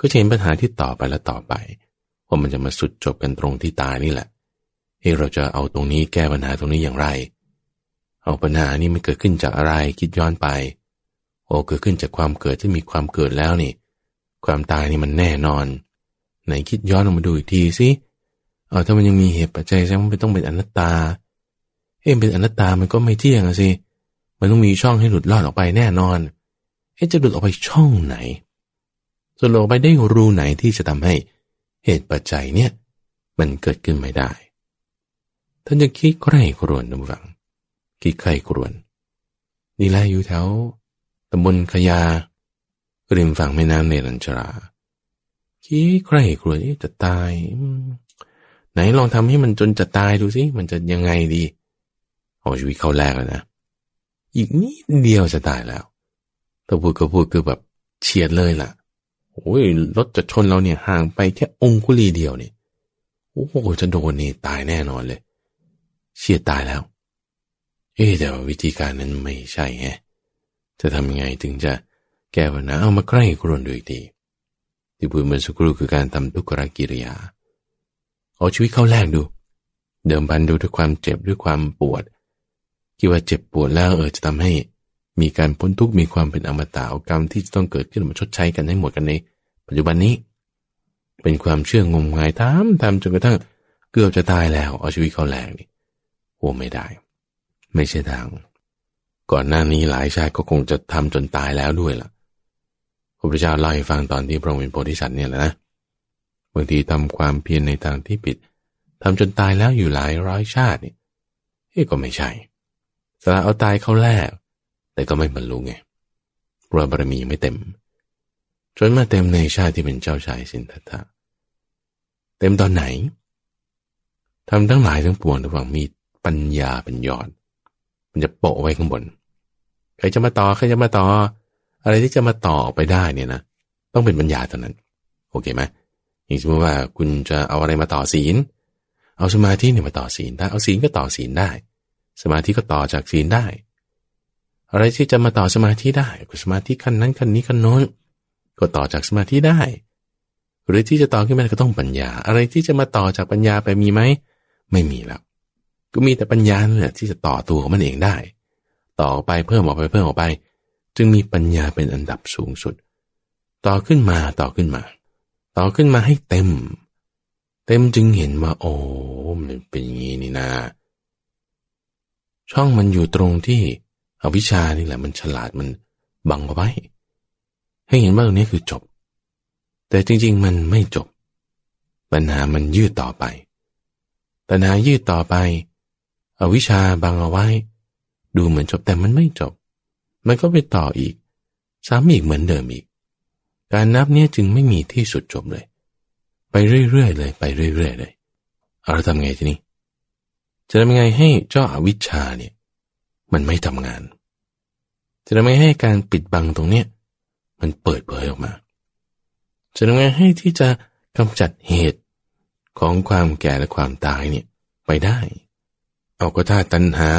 ก็จะเห็นปัญหาที่ต่อไปและต่อไปว่ามันจะมาสุดจบกันตรงที่ตายนี่แหละให้เราจะเอาตรงนี้แก้ปัญหาตรงนี้อย่างไรเอาปัญหานี้มันเกิดขึ้นจากอะไรคิดย้อนไปโอ้เกิดขึ้นจากความเกิดที่มีความเกิดแล้วนี่ความตายนี่มันแน่นอนไหนคิดย้อนออกมาดูอีกทีสิเอาถ้ามันยังมีเหตุปัจจัยใช่ไหมมันต้องเป็นอนัตตาเป็นอนัตตามันก็ไม่เที่ยงสิมันต้องมีช่องให้หลุดรอดออกไปแน่นอนจะหลุดออกไปช่องไหนจะหลุดออกไปได้รูไหนที่จะทำให้เหตุปัจจัยเนี่ยมันเกิดขึ้นไม่ได้ท่านจะคิดใคร่ครวญนะฟังคิดใคร่ครวญนี่แหละอยู่แถวตำบลขยาริมฝั่งแม่น้ำเนรัญชราคิดใคร่ครวญจะตายไหนลองทำให้มันจนจะตายดูสิมันจะยังไงดีเอาชีวิตเข้าแรกแล้วนะอีกนิดเดียวจะตายแล้วถ้าพูดก็พูดคือแบบเฉียดเลยล่ะโอ้ยรถจะชนเราเนี่ยห่างไปแค่องคุลีเดียวเนี่ยโอ้โหจะโดนนี่ตายแน่นอนเลยเฉียดตายแล้วแต่วิธีการนั้นไม่ใช่ไงจะทำยังไงถึงจะแก้ปัญหาเอามาใกล้กรวนดูอีกทีที่พูดเมื่อสักครู่คือการทำทุกขกิริยาเอาชีวิตเข้าแรกดูเดิมพันดูด้วยความเจ็บด้วยความปวดคิดว่าเจ็บปวดแล้วจะทำให้มีการพ้นทุกข์มีความเป็นอมตะกรรมที่จะต้องเกิดขึ้นมาชดใช้กันให้หมดกันในปัจจุบันนี้เป็นความเชื่องมงายตามจนกระทั่งเกือบจะตายแล้วเอาชีวิตเข้าแลกนี่โอ้ไม่ได้ไม่ใช่ทางก่อนหน้านี้หลายชาติก็คงจะทำจนตายแล้วด้วยล่ะพระพุทธเจ้าเล่าให้ฟังตอนที่พระองค์เป็นโพธิสัตว์เนี่ยแหละนะบางทีทำความเพียรในทางที่ผิดทำจนตายแล้วอยู่หลายร้อยชาตินี่ก็ไม่ใช่สละเอาตายเข้าแลกแต่ก็ไม่บรรลุไงเพราะบารมียังไม่เต็มจนมาเต็มในชาติที่เป็นเจ้าชายสิทธัตถะเต็มตอนไหนทำทั้งหลายทั้งปวงระหว่างมีปัญญาเป็นยอดมันจะโปะไว้ข้างบนใครจะมาต่ออะไรที่จะมาต่อไปได้เนี่ยนะต้องเป็นปัญญาเท่านั้นโอเคไหมอย่างสมมติว่าคุณจะเอาอะไรมาต่อศีลเอาสมาธิเนี่ยมาต่อศีลได้เอาศีลก็ต่อศีลได้สมาธิก็ต่อจากศีลได้อะไรที่จะมาต่อสมาธิได้ก็สมาธิขั้นนั้นขั้นนี้ขั้นโน้นก็ต่อจากสมาธิได้หรือที่จะต่อขึ้นมาก็ต้องปัญญาอะไรที่จะมาต่อจากปัญญาไปมีไหมไม่มีแล้วก็มีแต่ปัญญาเนี่ยที่จะต่อตัวของมันเองได้ต่อไปเพิ่มออกไปจึงมีปัญญาเป็นอันดับสูงสุดต่อขึ้นมาให้เต็มจึงเห็นว่าโอ้มันเป็นอย่างนี้นี่นาช่องมันอยู่ตรงที่อวิชชานี่แหละมันฉลาดมันบังเอาไว้ ให้เห็นว่าตรงนี้คือจบแต่จริงๆมันไม่จบปัญหามันยืดต่อไปปัญหายืดต่อไปอวิชชาบังเอาไว้ดูเหมือนจบแต่มันไม่จบมันก็ไปต่ออีกซ้ำอีกเหมือนเดิมอีกการนับเนี่ยจึงไม่มีที่สุดจบเลยไปเรื่อยๆเลยไปเรื่อยๆเลยเอาเราทำไงทีนี้จะทำไงให้เจ้าอวิชชาเนี่ยมันไม่ทำงานจะทำไงให้การปิดบังตรงเนี้ยมันเปิดเผยออกมาจะทำไงให้ที่จะกำจัดเหตุของความแก่และความตายเนี่ยไปได้เอาก็ถ้าตัณหา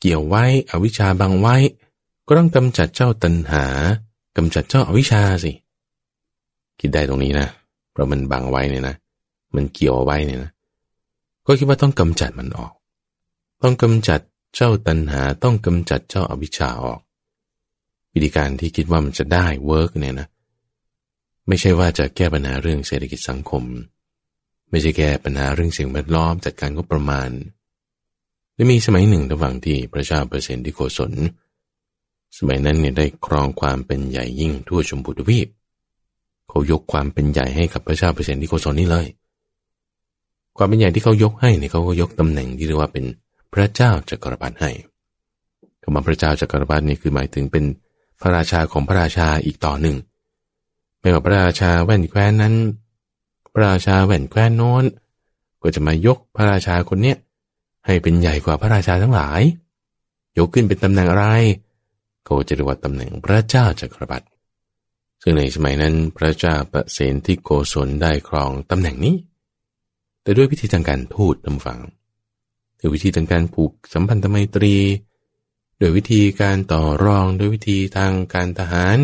เกี่ยวไว้อวิชชาบังไว้ก็ต้องกำจัดเจ้าตัณหากำจัดเจ้าอวิชชาสิคิดได้ตรงนี้นะเพราะมันบังไว้เนี่ยนะมันเกี่ยวไว้เนี่ยนะก็คิดว่าต้องกำจัดมันออกต้องกำจัดเจ้าตัณหาต้องกำจัดเจ้าอวิชชาออกวิธีการที่คิดว่ามันจะได้เวิร์กเนี่ยนะไม่ใช่ว่าจะแก้ปัญหาเรื่องเศรษฐกิจสังคมไม่ใช่แก้ปัญหาเรื่องสิ่งแวดล้อมจัดการงบประมาณและมีสมัยหนึ่งระหว่างที่พระเจ้าเปอร์เซนที่โกศลสมัยนั้นเนี่ยได้ครองความเป็นใหญ่ยิ่งทั่วชมพูทวีปเขายกความเป็นใหญ่ให้กับพระเจ้าเปอร์เซนที่โกศลนี่เลยความเป็นใหญ่ที่เขายกให้เนี่ยเขาก็ยกตำแหน่งที่เรียกว่าเป็นพระเจ้าจักรพรรดิให้คำว่าพระเจ้าจักรพรรดินี่คือหมายถึงเป็นพระราชาของพระราชาอีกต่อหนึ่งไม่ว่าพระราชาแว่นแคว้นนั้นพระราชาแว่นแคว้นโน้นก็จะมายกพระราชาคนเนี้ยให้เป็นใหญ่กว่าพระราชาทั้งหลายยกขึ้นเป็นตำแหน่งอะไรก็จะเรียกว่าตำแหน่งพระเจ้าจักรพรรดิซึ่งในสมัยนั้นพระเจ้าเปอร์เซนที่โกศลได้ครองตำแหน่งนี้แต่ด้วยวิธีทางการทูตนำฝังด้วยวิธีทางการผูกสัมพันธไมตรีด้วยวิธีการต่อรองด้วยวิธีทางการทหาร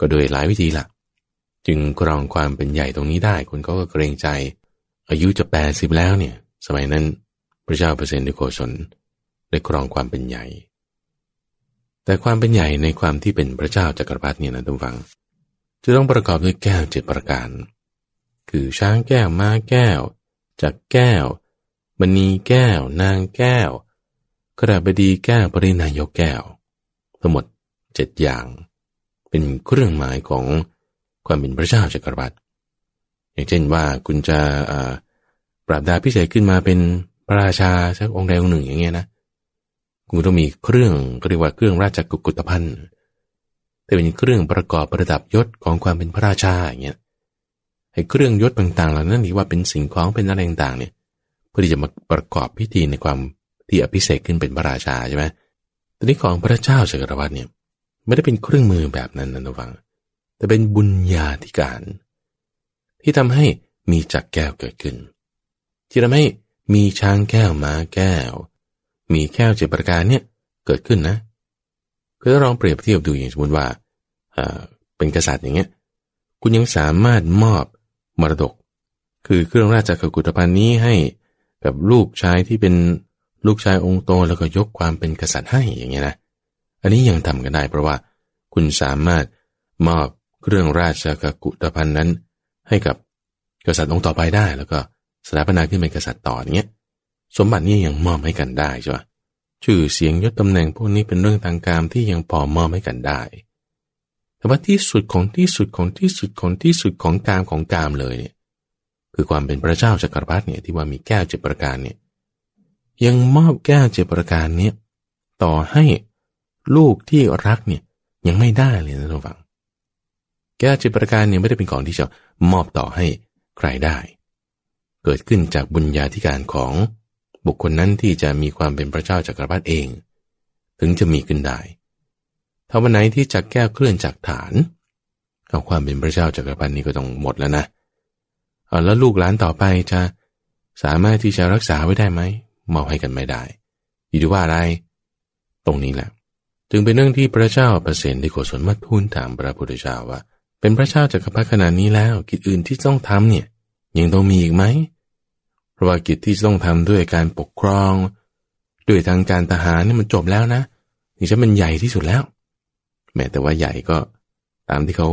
ก็โดยหลายวิธีละจึงครองความเป็นใหญ่ตรงนี้ได้คนก็เกรงใจอายุจะ80แล้วเนี่ยสมัยนั้นพระเจ้าเปอร์เซนที่โกศลได้ครองความเป็นใหญ่แต่ความเป็นใหญ่ในความที่เป็นพระเจ้าจักรพรรดิเนี่ยนะทุกฝังจะต้องประกอบด้วยแก้ว7ประการคือช้างแก้วม้าแก้วจักรแก้วมณีแก้วนางแก้วขราบดีแก้วปรินายกแก้วทั้งหมด7อย่างเป็นเครื่องหมายของความเป็นพระเจ้าจักรพรรดิอย่างเช่นว่าคุณจะปราบดาพิเศษขึ้นมาเป็นพระราชาสักองค์ใดองค์หนึ่งอย่างเงี้ยนะคุณต้องมีเครื่องเรียกว่าเครื่องราชกุฏภัณฑ์แต่เป็นเครื่องประกอบประดับยศของความเป็นพระราชาอย่างเงี้ยไอ้เครื่องยศต่างๆเหล่านั้นที่ว่าเป็นสิ่งของเป็นอะไรต่างๆเนี่ยเพื่อที่จะมาประกอบพิธีในความที่อภิเษกขึ้นเป็นพระราชาใช่ไหมตอนนี้ของพระเจ้าจักรพรรดิเนี่ยไม่ได้เป็นเครื่องมือแบบนั้นนะทุกฝังแต่เป็นบุญญาธิการที่ทำให้มีจักรแก้วเกิดขึ้นที่ทำให้มีช้างแก้วม้าแก้วมีแก้วเจ็ดประการเนี่ยเกิดขึ้นนะคือถ้าลองเปรียบเทียบดูอย่างสมมติว่าเป็นกษัตริย์อย่างเงี้ยคุณยังสามารถมอบมรดกคือเครื่องราชกุฏภัณฑ์นี้ให้กับลูกชายที่เป็นลูกชายองค์โตแล้วก็ยกความเป็นกษัตริย์ให้อย่างเงี้ยนะอันนี้ยังทำกันได้เพราะว่าคุณสามารถมอบเครื่องราชกุฏภัณฑ์นั้นให้กับกษัตริย์องค์ต่อไปได้แล้วก็สถาปนาขึ้นเป็นกษัตริย์ต่ออย่างเงี้ยสมบัตินี้ยังมอบให้กันได้ใช่ป่ะชื่อเสียงยศตำแหน่งพวกนี้เป็นเรื่องทางการที่ยังพอมอบให้กันได้แต่ว่าที่สุดของที่สุดของที่สุดของที่สุดของกามเลยเนี่ยคือความเป็นพระเจ้าจักรพรรดิเนี่ยที่ว่ามีแก้วเจ็ดประการเนี่ยยังมอบแก้วเจ็ดประการเนี่ยต่อให้ลูกที่รักเนี่ยยังไม่ได้เลยนะทุกฝั่งแก้วเจ็ดประการเนี่ยไม่ได้เป็นของที่จะมอบต่อให้ใครได้เกิดขึ้นจากบุญญาธิการของบุคคลนั้นที่จะมีความเป็นพระเจ้าจักรพรรดิเองถึงจะมีขึ้นได้ถ้าวันไหนที่จักรแก้วเคลื่อนจากฐานเอาความเป็นพระเจ้าจักรพรรดินี้ก็ต้องหมดแล้วนะแล้วลูกหลานต่อไปจะสามารถที่จะรักษาไว้ได้ไหมมอบให้กันไม่ได้อยู่ดีว่าอะไรตรงนี้แหละจึงเป็นเรื่องที่พระเจ้าเปอร์เซนที่โกศลมาทูลถามพระพุทธเจ้าว่าเป็นพระเจ้าจักรพรรดิขนาดนี้แล้วกิจอื่นที่ต้องทำเนี่ยยังต้องมีอีกไหมเพราะว่ากิจที่ต้องทำด้วยการปกครองด้วยทางการทหารนี่มันจบแล้วนะนี่ฉันมันใหญ่ที่สุดแล้วแม้แต่ว่าใหญ่ก็ตามที่เขา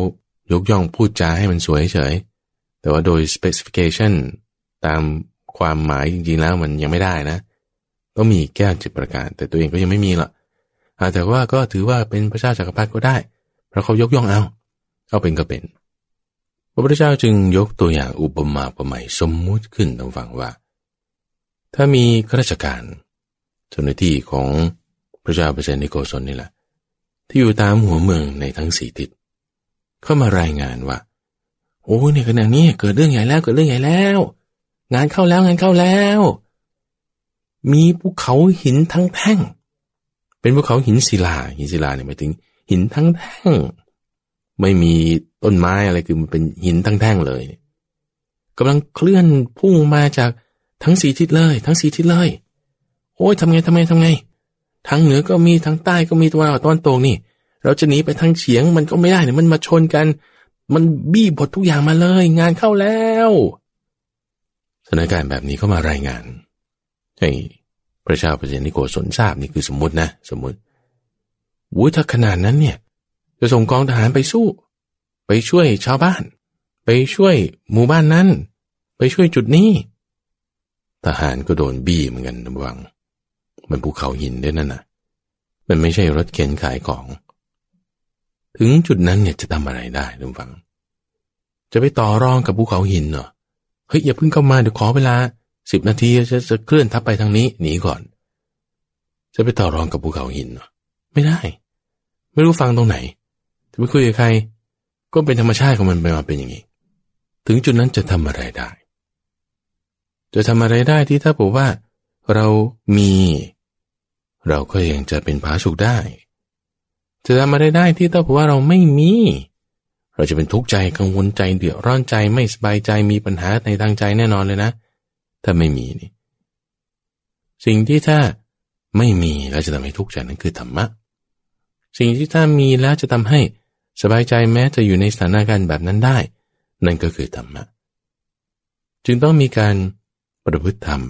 ยกย่องพูดจาให้มันสวยเฉยแต่ว่าโดย specification ตามความหมายจริงๆแล้วมันยังไม่ได้นะต้องมีแก้วเจ็ดประการแต่ตัวเองก็ยังไม่มีหรอกแต่ว่าก็ถือว่าเป็นพระเจ้าจักรพรรดิก็ได้เพราะเขายกย่องเอา เอาเป็นก็เป็นพระพุทธเจ้าจึงยกตัวอย่างอุปมาอุปไมยสมมุติขึ้นทางฝั่งว่าถ้ามีข้าราชการเจ้าหน้าที่ของพระเจ้าเปอร์เซนิโกศลนี่แหละที่อยู่ตามหัวเมืองในทั้งสี่ทิศเข้ามารายงานว่าโอ้เนี่ยขณะนี้เกิดเรื่องใหญ่แล้วเกิดเรื่องใหญ่แล้วงานเข้าแล้วงานเข้าแล้วมีภูเขาหินทั้งแท่งเป็นภูเขาหินศิลาหินศิลาเนี่ยหมายถึงหินทั้งแท่งไม่มีต้นไม้อะไรคือมันเป็นหินทั้งแท่งเลยกำลังเคลื่อนพุ่งมาจากทั้งสี่ทิศเลยทั้งสี่ทิศเลยโอ้ยทำไงทางเหนือก็มีทางใต้ก็มีตะวันออกตะวันตกนี่เราจะหนีไปทางเฉียงมันก็ไม่ได้เนี่ยมันมาชนกันมันบี้บททุกอย่างมาเลยงานเข้าแล้วสถานการณ์แบบนี้ก็มารายงานให้พระเจ้าเปอร์เซนิโกศลทราบนี่คือสมมุตินะสมมุติวุ้ยถ้าขนาดนั้นเนี่ยจะส่งกองทหารไปสู้ไปช่วยชาวบ้านไปช่วยหมู่บ้านนั้นไปช่วยจุดนี้ทหารก็โดนบี้เหมือนกันระวังมันภูเขาหินด้วยนั่นน่ะมันไม่ใช่รถเข็นขายของถึงจุดนั้นเนี่ยจะทำอะไรได้ระวังจะไปต่อรองกับภูเขาหินเหรอเฮ้ยอย่าเพิ่งเข้ามาเดี๋ยวขอเวลา10 นาทีจะเคลื่อนทัพไปทางนี้หนีก่อนจะไปต่อรองกับภูเขาหินเหรอไม่ได้ไม่รู้ฟังตรงไหนจะไปคุยกับใครก็เป็นธรรมชาติของมันไปมาเป็นอย่างนี้ถึงจุดนั้นจะทำอะไรได้จะทำอะไรได้ที่ถ้าบอกว่าเรามีเราก็ยังจะเป็นผาสุกได้จะทำอะไรได้ที่ถ้าบอกว่าเราไม่มีเราจะเป็นทุกข์ใจกังวลใจเดือดร้อนใจไม่สบายใจมีปัญหาในทางใจแน่นอนเลยนะถ้าไม่มีนี่สิ่งที่ถ้าไม่มีแล้วจะทำให้ทุกข์ใจนั้นคือธรรมะสิ่งที่ถ้ามีแล้วจะทำให้สบายใจแม้จะอยู่ในสถานการณ์แบบนั้นได้นั่นก็คือธรรมะจึงต้องมีการประพฤติธรรม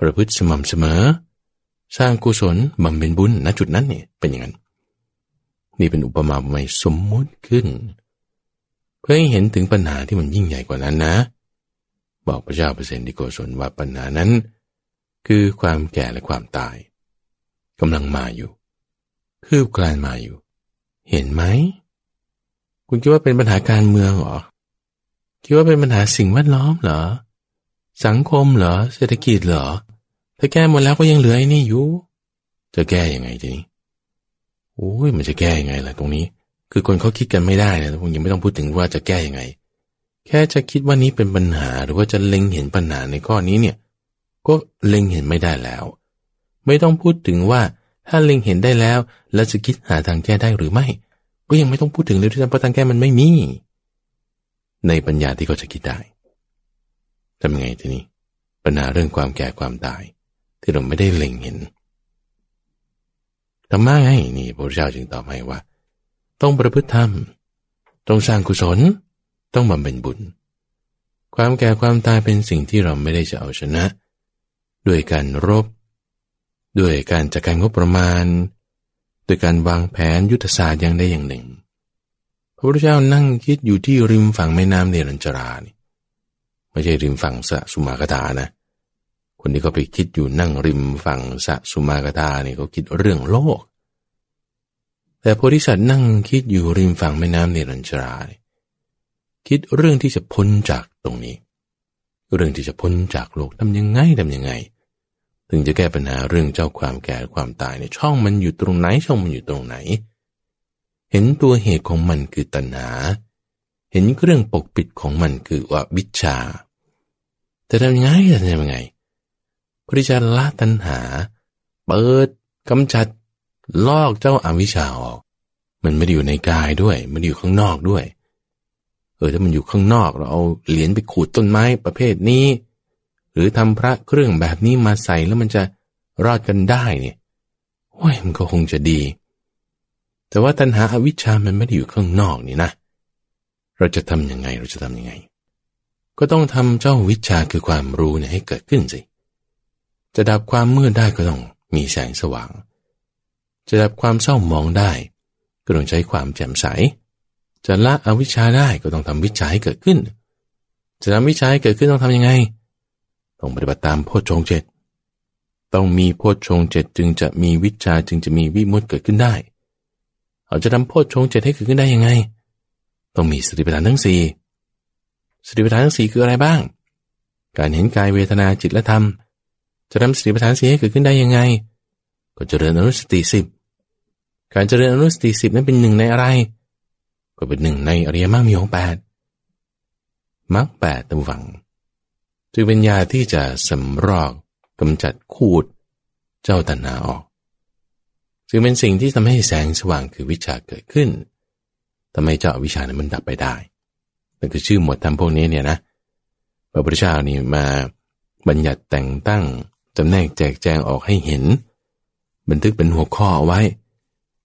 ประพฤติสม่ำเสมอสร้างกุศลบำเพ็ญบุญณจุดนั้นเนี่ยเป็นอย่างนั้นนี่เป็นอุปมาอุปไมยสมมุติขึ้นเพื่อให้เห็นถึงปัญหาที่มันยิ่งใหญ่กว่านั้นนะบอกพระเจ้าเปอร์เซนิโกศลว่าปัญหานั้นคือความแก่และความตายกำลังมาอยู่คืบคลานมาอยู่เห็นไหมคุณคิดว่าเป็นปัญหาการเมืองเหรอคิดว่าเป็นปัญหาสิ่งแวดล้อมเหรอสังคมเหรอเศรษฐกิจเหรอถ้าแก้หมดแล้วก็ยังเหลือไอ้นี่อยู่จะแก้ยังไงทีนี้โอ้ยมันจะแก้ยังไงล่ะตรงนี้คือคนเขาคิดกันไม่ได้นะผมยังไม่ต้องพูดถึงว่าจะแก้ยังไงแค่จะคิดว่านี้เป็นปัญหาหรือว่าจะเล็งเห็นปัญหาในข้อนี้เนี่ยก็เล็งเห็นไม่ได้แล้วไม่ต้องพูดถึงว่าถ้าเล็งเห็นได้แล้วแล้วจะคิดหาทางแก้ได้หรือไม่ก็ยังไม่ต้องพูดถึงเลยที่จะทางแก้มันไม่มีในปัญญาที่เขาจะคิดได้ทำยังไงทีนี้ปัญหาเรื่องความแก่ความตายที่เราไม่ได้เล็งเห็นทำมากไงนี่พระพุทธเจ้าจึงตอบให้ว่าต้องประพฤติธรรมต้องสร้างกุศลต้องบำเพ็ญบุญความแก่ความตายเป็นสิ่งที่เราไม่ได้จะเอาชนะด้วยการรบด้วยการจัดการงบประมาณด้วยการวางแผนยุทธศาสตร์อย่างใดอย่างหนึ่งพระพุทธเจ้านั่งคิดอยู่ที่ริมฝั่งแม่น้ำเนรัญชรานี่ไม่ใช่ริมฝั่งสะสุมาคตานะคนที่เขาไปคิดอยู่นั่งริมฝั่งสะสุมาคตานี่เขาคิดเรื่องโลกแต่โพธิสัตว์นั่งคิดอยู่ริมฝั่งแม่น้ำเนรัญชราคิดเรื่องที่จะพ้นจากตรงนี้เรื่องที่จะพ้นจากโลกทำยังไงถึงจะแก้ปัญหาเรื่องเจ้าความแก่ความตายเนี่ยช่องมันอยู่ตรงไหนช่องมันอยู่ตรงไหนเห็นตัวเหตุของมันคือตัณหาเห็นเครื่องปกปิดของมันคืออวิชชาแต่ทำยังไงพระเจ้าละตัณหาเปิดกำจัดลอกเจ้าอวิชชาออกมันไม่ได้อยู่ในกายด้วยมันอยู่ข้างนอกด้วยถ้ามันอยู่ข้างนอกเราเอาเหรียญไปขูดต้นไม้ประเภทนี้หรือทำพระเครื่องแบบนี้มาใส่แล้วมันจะรอดกันได้เนี่ยโอ้ยมันก็คงจะดีแต่ว่าตัณหาอวิชชามันไม่ได้อยู่ข้างนอกนี่นะเราจะทำยังไงก็ต้องทำเจ้าวิชชาคือความรู้เนี่ยให้เกิดขึ้นสิจะดับความมืดได้ก็ต้องมีแสงสว่างจะดับความเศร้าหมองได้ก็ต้องใช้ความแจ่มใสจะละอวิชชาได้ก็ต้องทำวิชชาให้เกิดขึ้นจะทำวิชชาให้เกิดขึ้นต้องทำยังไงต้องปฏิบัติตามโพชฌงค์ 7ต้องมีโพชฌงค์ 7จึงจะมีวิชชาจึงจะมีวิมุตติเกิดขึ้นได้เราจะทำโพชฌงค์ 7ให้เกิดขึ้นได้ยังไง ต้องมีสติปัฏฐานทั้งสี่สติปัฏฐานทั้งสี่คืออะไรบ้างการเห็นกายเวทนาจิตและธรรมจะทำสติปัฏฐานสี่ให้เกิดขึ้นได้ยังไงก็เจริญอนุสติสิบการเจริญอนุสติสิบนั้นเป็นหนึ่งในอะไรก็เป็นหนึ่งในอริยมรรคมีองค์แปดมรรคแปดตำฝังจึงเป็นยาที่จะสำรอกกำจัดขูดเจ้าตัณหาออกจึงเป็นสิ่งที่ทำให้แสงสว่างคือวิชาเกิดขึ้นทำให้เจ้าวิชานั้นมันดับไปได้นั่นคือชื่อหมวดธรรมพวกนี้เนี่ยนะพระพุทธเจ้านี่มาบัญญัติแต่งตั้งจำแนกแจกแจงออกให้เห็นบันทึกเป็นหัวข้อเอาไว้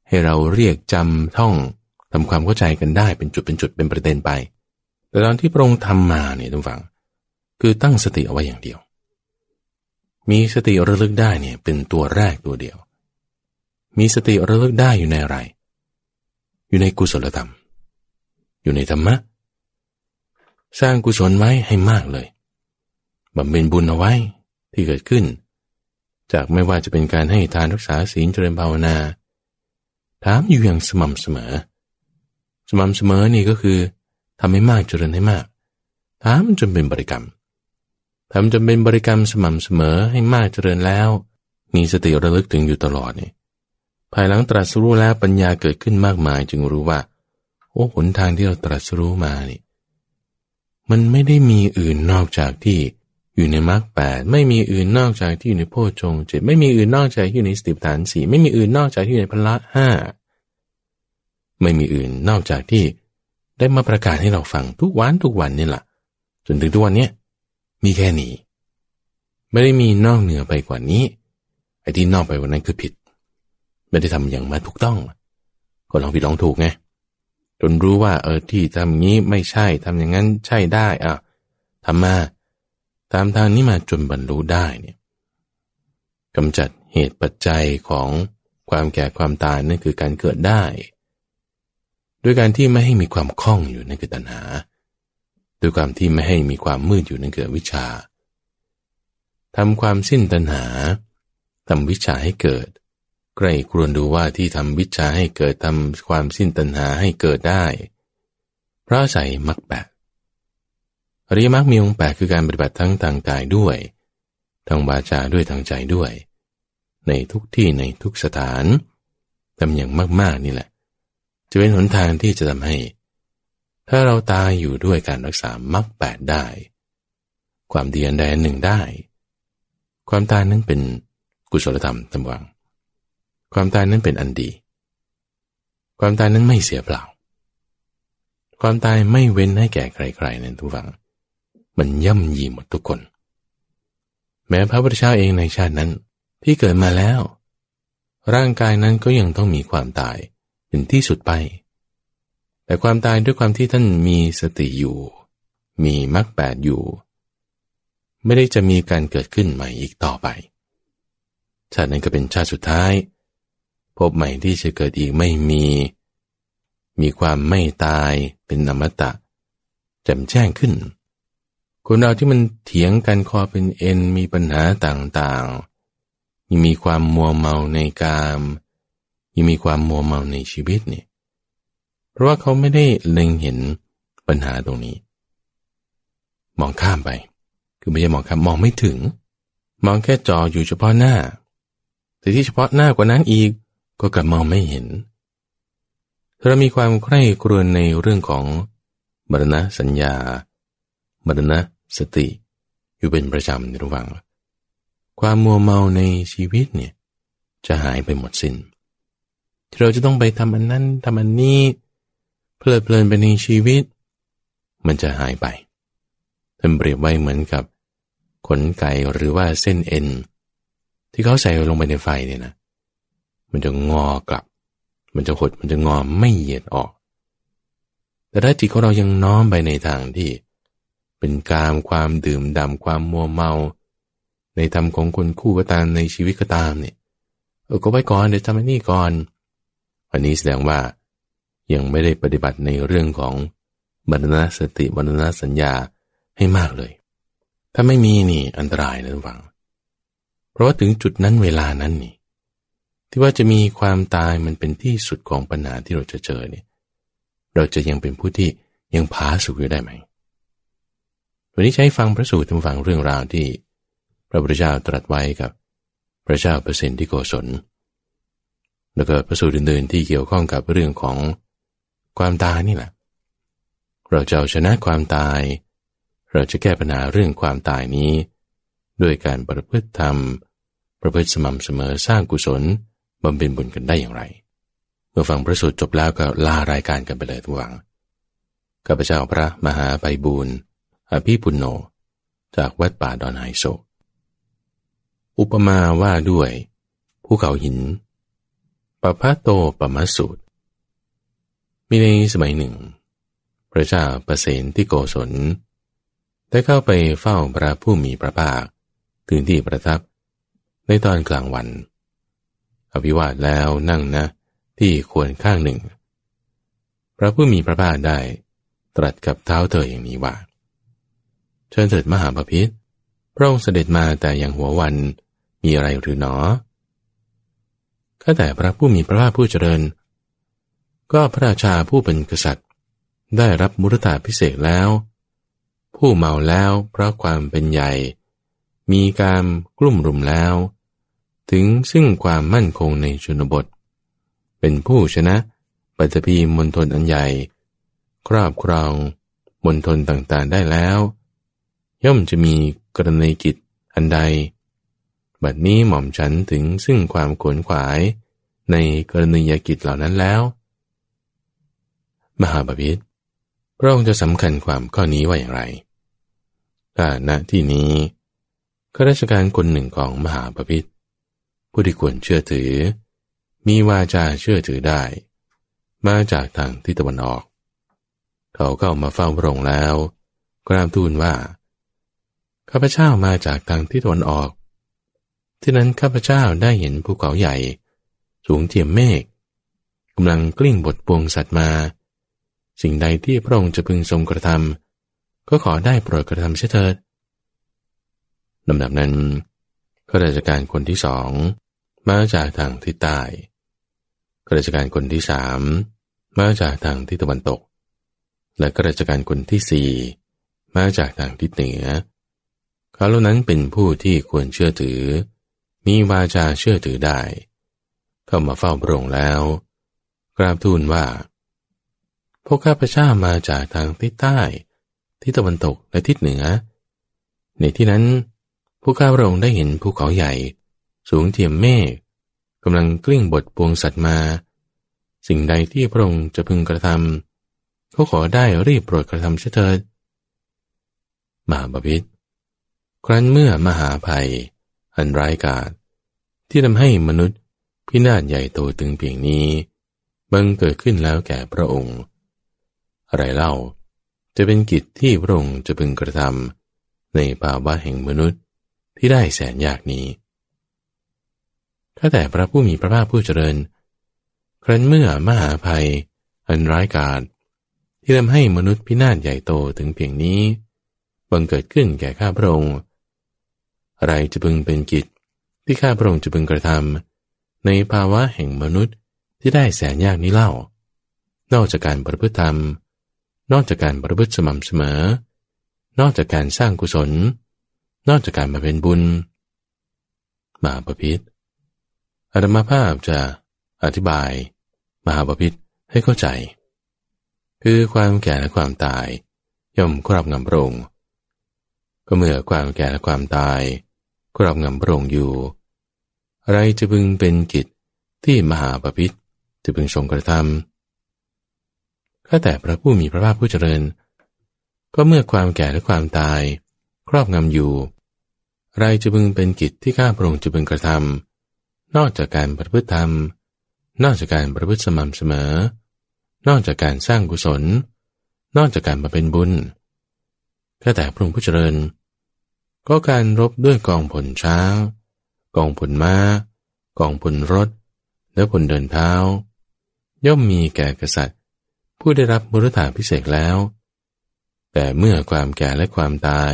ให้เราเรียกจำท่องทำความเข้าใจกันได้เป็นจุดเป็นจุดเป็นประเด็นไปแต่ตอนที่พระองค์ทำมาเนี่ยทุกฝั่งคือตั้งสติเอาไว้อย่างเดียวมีสติระลึกได้เนี่ยเป็นตัวแรกตัวเดียวมีสติระลึกได้อยู่ในอะไรอยู่ในกุศลธรรมอยู่ในธรรมะสร้างกุศลไว้ให้มากเลยบำเพ็ญบุญเอาไว้ที่เกิดขึ้นจากไม่ว่าจะเป็นการให้ทานรักษาศีลเจริญภาวนาถามอยู่อย่างสม่ำเสมอสม่ำเสมอนี่ก็คือทำให้มากเจริญให้มากถามจนเป็นบริกรรมทำจนเป็นบริกรรมสม่ำเสมอให้มากเจริญแล้วมีสติระลึกถึงอยู่ตลอดนี่ภายหลังตรัสรู้แล้วปัญญาเกิดขึ้นมากมายจึงรู้ว่าโอ้หนทางที่เราตรัสรู้มานี่มันไม่ได้มีอื่นนอกจากที่อยู่ในมรรคแปดไม่มีอื่นนอกจากที่อยู่ในโพชฌงค์เจ็ดไม่มีอื่นนอกจากที่อยู่ในสติปัฏฐานสี่ไม่มีอื่นนอกจากที่อยู่ในพละห้าไม่มีอื่นนอกจากที่ได้มาประกาศให้เราฟังทุกวันนี่แหละจนถึงทุกวันนี้มีแค่นี้ไม่ได้มีนอกเหนือไปกว่านี้ไอ้ที่นอกไปกว่านั้นคือผิดไม่ได้ทำอย่างมาถูกต้องก็ลองผิดลองถูกไงจนรู้ว่าที่ทำงี้ไม่ใช่ทำอย่างนั้นใช่ได้อ่ะทำมาตามทางนี้มาจนบรรลุได้เนี่ยกำจัดเหตุปัจจัยของความแก่ความตายนั่นคือการเกิดได้ด้วยการที่ไม่ให้มีความคล่องอยู่นั่นคือตัณหาด้วยความที่ไม่ให้มีความมืดอยู่นั่นคืออวิชชาทำความสิ้นตัณหาทำวิชชาให้เกิดใครควรดูว่าที่ทำวิชชาให้เกิดทำความสิ้นตัณหาให้เกิดได้เพราะอาศัยมรรคแปดอริยมรรคมีองค์แปดคือการปฏิบัติทั้งทางกายด้วยทางวาจาด้วยทางใจด้วยในทุกที่ในทุกสถานทำอย่างมากๆนี่แหละจะเป็นหนทางที่จะทำให้ถ้าเราตายอยู่ด้วยการรักษามรรคแปดได้ความดีอันใดอันหนึ่งได้ความตายนั้นเป็นกุศลธรรมตำวังความตายนั้นเป็นอันดีความตายนั้นไม่เสียเปล่าความตายไม่เว้นให้แก่ใครๆนั้นทุกฝังมันย่ำยีหมดทุกคนแม้พระพุทธเจ้าเองในชาตินั้นที่เกิดมาแล้วร่างกายนั้นก็ยังต้องมีความตายเป็นที่สุดไปแต่ความตายด้วยความที่ท่านมีสติอยู่มีมรรคแปดอยู่ไม่ได้จะมีการเกิดขึ้นใหม่อีกต่อไปชาตินั้นก็เป็นชาติสุดท้ายพบใหม่ที่จะเกิดอีกไม่มีความไม่ตายเป็นอมตะแจ่มแจ้งขึ้นคนเราที่มันเถียงกันคอเป็นเอ็นมีปัญหาต่างๆยังมีความมัวเมาในกามยังมีความมัวเมาในชีวิตเนี่ยเพราะว่าเขาไม่ได้เล็งเห็นปัญหาตรงนี้มองข้ามไปคือไม่ใช่มองข้ามมองไม่ถึงมองแค่จออยู่เฉพาะหน้าแต่ที่เฉพาะหน้ากว่านั้นอีกก็กลับมองไม่เห็นถ้าเรามีความใคร่ครวญในเรื่องของมรณะสัญญามรณะสติอยู่เป็นประจำในระหว่างความมัวเมาในชีวิตเนี่ยจะหายไปหมดสิ้นที่เราจะต้องไปทำอันนั้นทำอันนี้เพลิดเพลินไปในชีวิตมันจะหายไปท่านเปรียบไว้เหมือนกับขนไก่หรือว่าเส้นเอ็นที่เขาใส่ลงไปในไฟเนี่ยนะมันจะงอกลับมันจะหดมันจะงอไม่เหยียดออกแต่ถ้าจิตของเรายังน้อมไปในทางที่เป็นกามความดื่มด่ำความมัวเมาในธรรมของคนคู่ก็ตามในชีวิตก็ตามเนี่ยก็ไว้ก่อนเดี๋ยวทำอันนี้ก่อนอันนี้แสดงว่ายังไม่ได้ปฏิบัติในเรื่องของมรณสติมรณสัญญาให้มากเลยถ้าไม่มีนี่อันตรายนะทุกฝั่งเพราะว่าถึงจุดนั้นเวลานั้นนี่ที่ว่าจะมีความตายมันเป็นที่สุดของปัญหาที่เราจะเจอเนี่ย เราจะยังเป็นผู้ที่ยังผาสุกอยู่ได้ไหมวันนี้ใช้ฟังพระสูตรทำฟังเรื่องราวที่พระพุทธเจ้าตรัสไว้กับพระเจ้าเปรตที่โกศลแล้วก็พระสูตรอื่นๆที่เกี่ยวข้องกับเรื่องของความตายนี่แหละเราจะเอาชนะความตายเราจะแก้ปัญหาเรื่องความตายนี้ด้วยการประพฤติธรรมประพฤติสม่ำเสมอสร้างกุศลบำเพ็ญบุญกันได้อย่างไรเมื่อฟังพระสูตรจบแล้วก็ลารายการกันไปเลยทุกวังข้าพเจ้าพระมหาไพบูลย์อภิปุณโญจากวัดป่าดอนไฮโซอุปมาว่าด้วยภูเขาหินปะพะโตปะมะสูตรมีในสมัยหนึ่งพระเจ้าเปรตที่โกศลได้เข้าไปเฝ้าพระผู้มีพระภาคถึงที่ประทับในตอนกลางวันอภิวาทแล้วนั่งนะที่ควรข้างหนึ่งพระผู้มีพระภาคได้ตรัสกับเท้าเธออย่างนี้ว่าเชิญเถิดมหาบพิตรพระองค์เสด็จมาแต่อย่างหัววันมีอะไรหรือหนอข้าแต่พระผู้มีพระภาคผู้เจริญก็พระราชาผู้เป็นกษัตริย์ได้รับมุรตาภิเษกแล้วผู้เมาแล้วเพราะความเป็นใหญ่มีการกลุ่มรุมแล้วถึงซึ่งความมั่นคงในชนบทเป็นผู้ชนะปัตภีมณฑลอันใหญ่ครอบครองมณฑลต่างๆได้แล้วย่อมจะมีกรณียกิจอันใดบัดนี้หม่อมฉันถึงซึ่งความขวนขวายในกรณียกิจเหล่านั้นแล้วมหาบพิตรพระองค์จะสำคัญความข้อนี้ว่าอย่างไรถ้าณที่นี้ข้าราชการคนหนึ่งของมหาบพิตรผู้ที่ควรเชื่อถือมีวาจาเชื่อถือได้มาจากทางทิศตะวันออกเขาเข้ามาเฝ้าพระองค์แล้วกราบทูลว่าข้าพเจ้ามาจากทางทิศตะวันออกที่นั้นข้าพเจ้าได้เห็นภูเขาใหญ่สูงเทียมเมฆกำลังกลิ้งบทปวงสัตว์มาสิ่งใดที่พระองค์จะพึงทรงกระทำก็ขอได้โปรดกระทำเสียเถิดลำดับนั้นข้าราชการคนที่สองมาจากทางทิศใต้ข้าราชการคนที่สามมาจากทางทิศตะวันตกและข้าราชการคนที่สี่มาจากทางทิศเหนือเขาเหล่านั้นเป็นผู้ที่ควรเชื่อถือมีวาจาเชื่อถือได้เข้ามาเฝ้าพระองค์แล้วกราบทูลว่าพวกข้าพเจ้ามาจากทางทิศใต้ทิศตะวันตกและทิศเหนือในที่นั้นพวกข้าพระองค์ได้เห็นภูเขาใหญ่สูงเทียมเมฆกำลังกลิ้งบทปวงสัตว์มาสิ่งใดที่พระองค์จะพึงกระทำเขาขอได้รีบโปรดกระทำเสียเถิดมหาบพิตรครั้นเมื่อมหาภัยอันร้ายกาจที่ทำให้มนุษย์พินาศใหญ่โตถึงเพียงนี้บังเกิดขึ้นแล้วแก่พระองค์อะไรเล่าจะเป็นกิจที่พระองค์จะพึงกระทำในภาวะแห่งมนุษย์ที่ได้แสนยากนี้ข้าแต่พระผู้มีพระภาคผู้เจริญครั้นเมื่อมหาภัยอันร้ายกาจที่ทำให้มนุษย์พินาศใหญ่โตถึงเพียงนี้บังเกิดขึ้นแก่ข้าพระองค์อะไรจะพึงเป็นกิจที่ข้าพระองค์จะพึงกระทำในภาวะแห่งมนุษย์ที่ได้แสนยากนี้เล่านอกจากการประพฤติธรรมนอกจากการประพฤติสม่ำเสมอนอกจากการสร้างกุศลนอกจากการมาเป็นบุญมหาบพิตรอาตมาภาพจะอธิบายมหาบพิตรให้เข้าใจคือความแก่และความตายย่อมครอบงำพระองค์ก็เมื่อความแก่และความตายครอบงำพระองค์อยู่อะไรจะพึงเป็นกิจที่มหาบพิตรจะพึงทรงกระทำข้าแต่พระผู้มีพระภาคผู้เจริญก็เมื่อความแก่และความตายครอบงำอยู่อะไรจะพึงเป็นกิจที่ข้าพระองค์จะพึงกระทำนอกจากการประพฤติธรรมนอกจากการประพฤติสม่ำเสมอนอกจากการสร้างกุศลนอกจากการมาเป็นบุญข้าแต่พระองค์ผู้เจริญก็การรบด้วยกองพลช้างกองพลม้ากองพลรถและพลเดินเท้าย่อมมีแก่กษัตริย์ผู้ได้รับมุรตาภิเษกแล้วแต่เมื่อความแก่และความตาย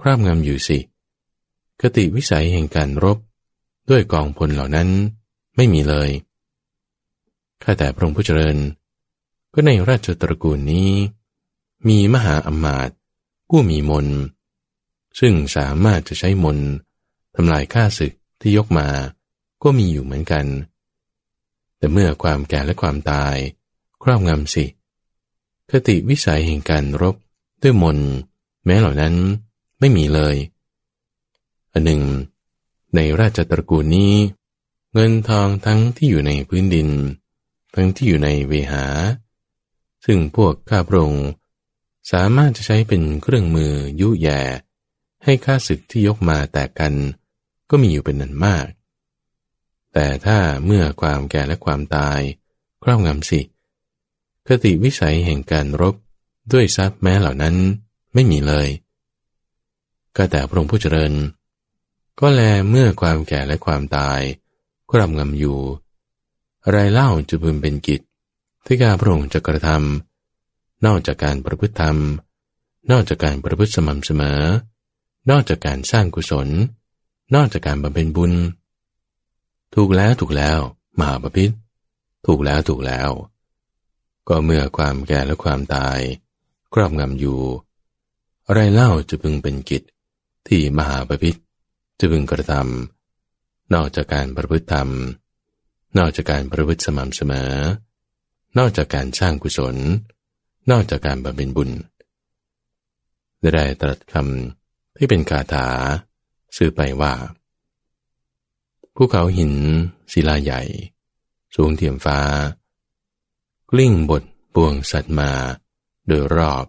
ครอบงำอยู่สิคติวิสัยแห่งการรบด้วยกองพลเหล่านั้นไม่มีเลยข้าแต่พระองค์ผู้เจริญ ก็ในราชตระกูลนี้มีมหาอมาตย์ผู้มีมนต์ซึ่งสามารถจะใช้มนต์ทำลายข้าศึกที่ยกมาก็มีอยู่เหมือนกันแต่เมื่อความแก่และความตายครอบงำสิคติวิสัยแห่งการรบด้วยมนต์แม้เหล่านั้นไม่มีเลยอันหนึ่งในราชตระกูลนี้เงินทองทั้งที่อยู่ในพื้นดินทั้งที่อยู่ในเวหาซึ่งพวกข้าพระองค์สามารถจะใช้เป็นเครื่องมือยุแย่ให้ข้าศึกที่ยกมาแตกกันก็มีอยู่เป็นนันมากแต่ถ้าเมื่อความแก่และความตายครอบงำสิคติวิสัยแห่งการรบด้วยทรัพย์แม้เหล่านั้นไม่มีเลยก็แต่พระองค์ผู้เจริญก็แลเมื่อความแก่และความตายครอบงำอยู่อะไรเล่าจะพึงเป็นกิจที่ข้าพระองค์จะกระทำนอกจากการประพฤติธรรมนอกจากการประพฤติสม่ำเสมอนอกจากการสร้างกุศลนอกจากการบำเพ็ญบุญถูกแล้วมหาปพิธถูกแล้วก็เมื่อความแก่และความตายครอบงำอยู่อะไรเล่าจะพึงเป็นกิจที่มหาปพิธจะพึงกระทำนอกจากการประพฤติธรรมนอกจากการประพฤติสม่ำเสมอนอกจากการสร้างกุศลนอกจากการบำเพ็ญบุญได้ตรัสคำที่เป็นคาถาสื่อไปว่าภูเขาหินศิลาใหญ่สูงเทียมฟ้ากลิ้งบทปวงสัตว์มาโดยรอบ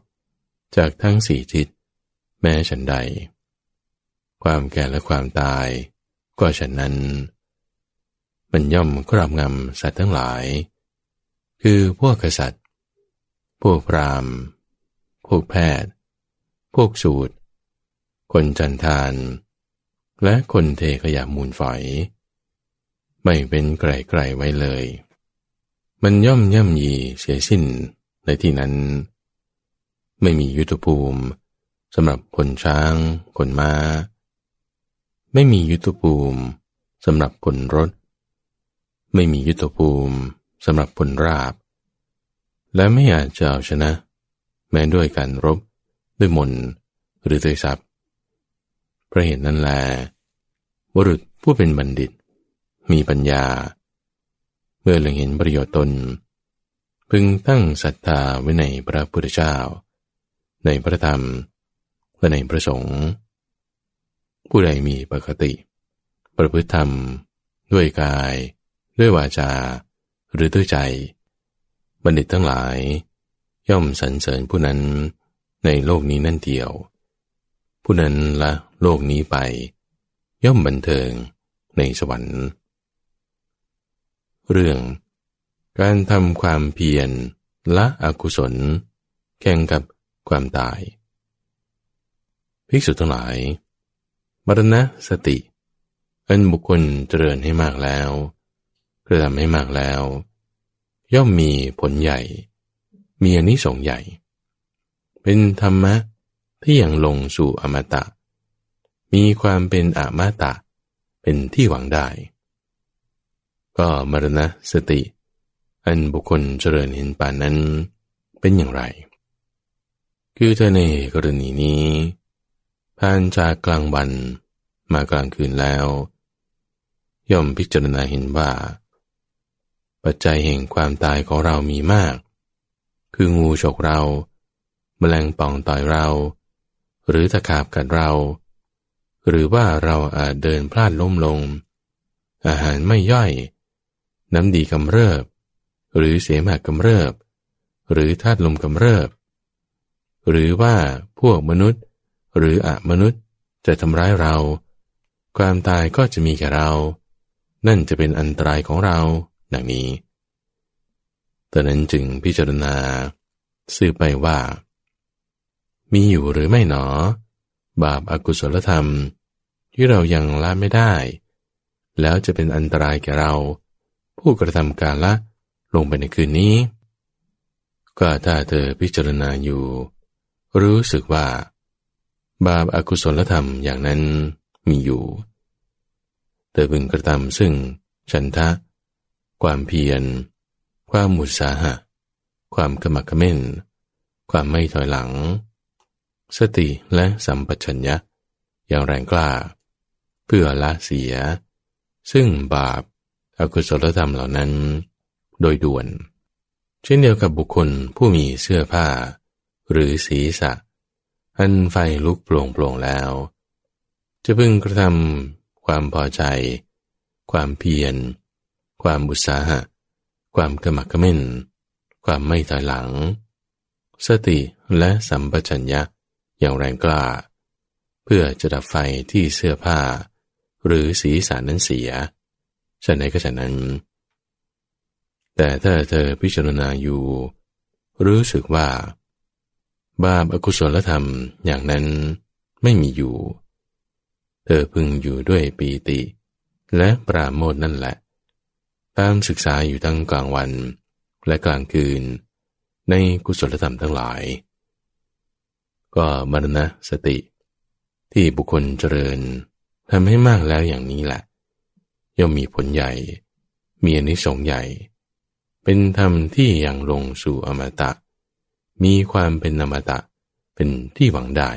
จากทั้งสี่ทิศแม้ฉันใดความแก่และความตายก็ฉันนั้นมันย่อมครอบงำสัตว์ทั้งหลายคือพวกกษัตริย์พวกพราหมณ์พวกแพทย์พวกสูตรคนจันทานและคนเทขยะมูลฝอยไม่เป็นไกลๆไว้เลยมันย่อมย่ำยีเสียสิ้นในที่นั้นไม่มียุทธภูมิสำหรับคนช้างคนม้าไม่มียุทธภูมิสำหรับคนรถไม่มียุทธภูมิสำหรับคนราบและไม่อาจจะเอาชนะแม้ด้วยการรบด้วยมนต์หรือด้วยทรัพย์เพราะเหตุนั้นแลบุรุษผู้เป็นบัณฑิตมีปัญญาเมื่อเล็งเห็นประโยชน์ตนพึงตั้งศรัทธาไว้ในพระพุทธเจ้าในพระธรรมและในพระสงฆ์ผู้ใดมีปกติประพฤติธรรมด้วยกายด้วยวาจาหรือด้วยใจบัณฑิตทั้งหลายย่อมสรรเสริญผู้นั้นในโลกนี้นั่นเดียวผู้นั้นละโลกนี้ไปย่อมบันเทิงในสวรรค์เรื่องการทำความเพียรละอกุศลแข่งกับความตายภิกษุทั้งหลายมรณสติอันบุคคลเจริญให้มากแล้วกระทำให้มากแล้วย่อมมีผลใหญ่มีอานิสงส์ใหญ่เป็นธรรมะที่ยังลงสู่อมตะมีความเป็นอมตะเป็นที่หวังได้ก็มรณสติอันบุคคลเจริญเห็นป่านนั้นเป็นอย่างไรคือเธอในกรณีนี้ผ่านจากกลางวันมากลางคืนแล้วย่อมพิจารณาเห็นว่าปัจจัยแห่งความตายของเรามีมากคืองูฉกเราแมลงป่องต่อยเราหรือตะขาบกัดเราหรือว่าเราอาจเดินพลาดล้มลงอาหารไม่ย่อยน้ำดีกำเริบหรือเสมหะกำเริบหรือธาตุลมกำเริบหรือว่าพวกมนุษย์หรืออมนุษย์จะทำร้ายเราความตายก็จะมีแก่เรานั่นจะเป็นอันตรายของเราดังนี้แต่นั้นจึงพิจารณาสืบไปว่ามีอยู่หรือไม่หนอบาปอกุศลธรรมที่เรายังละไม่ได้แล้วจะเป็นอันตรายแก่เราผู้กระทำกาละลงไปในคืนนี้ก็ถ้าเธอพิจารณาอยู่รู้สึกว่าบาปอกุศลธรรมอย่างนั้นมีอยู่เธอพึงกระทำซึ่งฉันทะความเพียรความมุสาหะ ความขมักเขม้นความไม่ถอยหลังสติและสัมปชัญญะอย่างแรงกล้าเพื่อละเสียซึ่งบาปอกุศลธรรมเหล่านั้นโดยด่วนเช่นเดียวกับบุคคลผู้มีเสื้อผ้าหรือศีรษะอันไฟลุกโปร่งๆแล้วจะพึงกระทำความพอใจความเพียรความอุตสาหะความขมักเขม้นความไม่ถอยหลังสติและสัมปชัญญะอย่างแรงกล้าเพื่อจะดับไฟที่เสื้อผ้าหรือศีรษะนั้นเสียฉันใดก็ฉันนั้นแต่ถ้าเธอพิจารณาอยู่รู้สึกว่าบาปอกุศลธรรมอย่างนั้นไม่มีอยู่เธอพึงอยู่ด้วยปีติและปราโมทย์นั่นแหละตามศึกษาอยู่ทั้งกลางวันและกลางคืนในกุศลธรรมทั้งหลายก็มรณสติที่บุคคลเจริญทำให้มากแล้วอย่างนี้แหละย่อมมีผลใหญ่มีอานิสงส์ใหญ่เป็นธรรมที่ยังลงสู่อมตะมีความเป็นอมตะเป็นที่หวังได้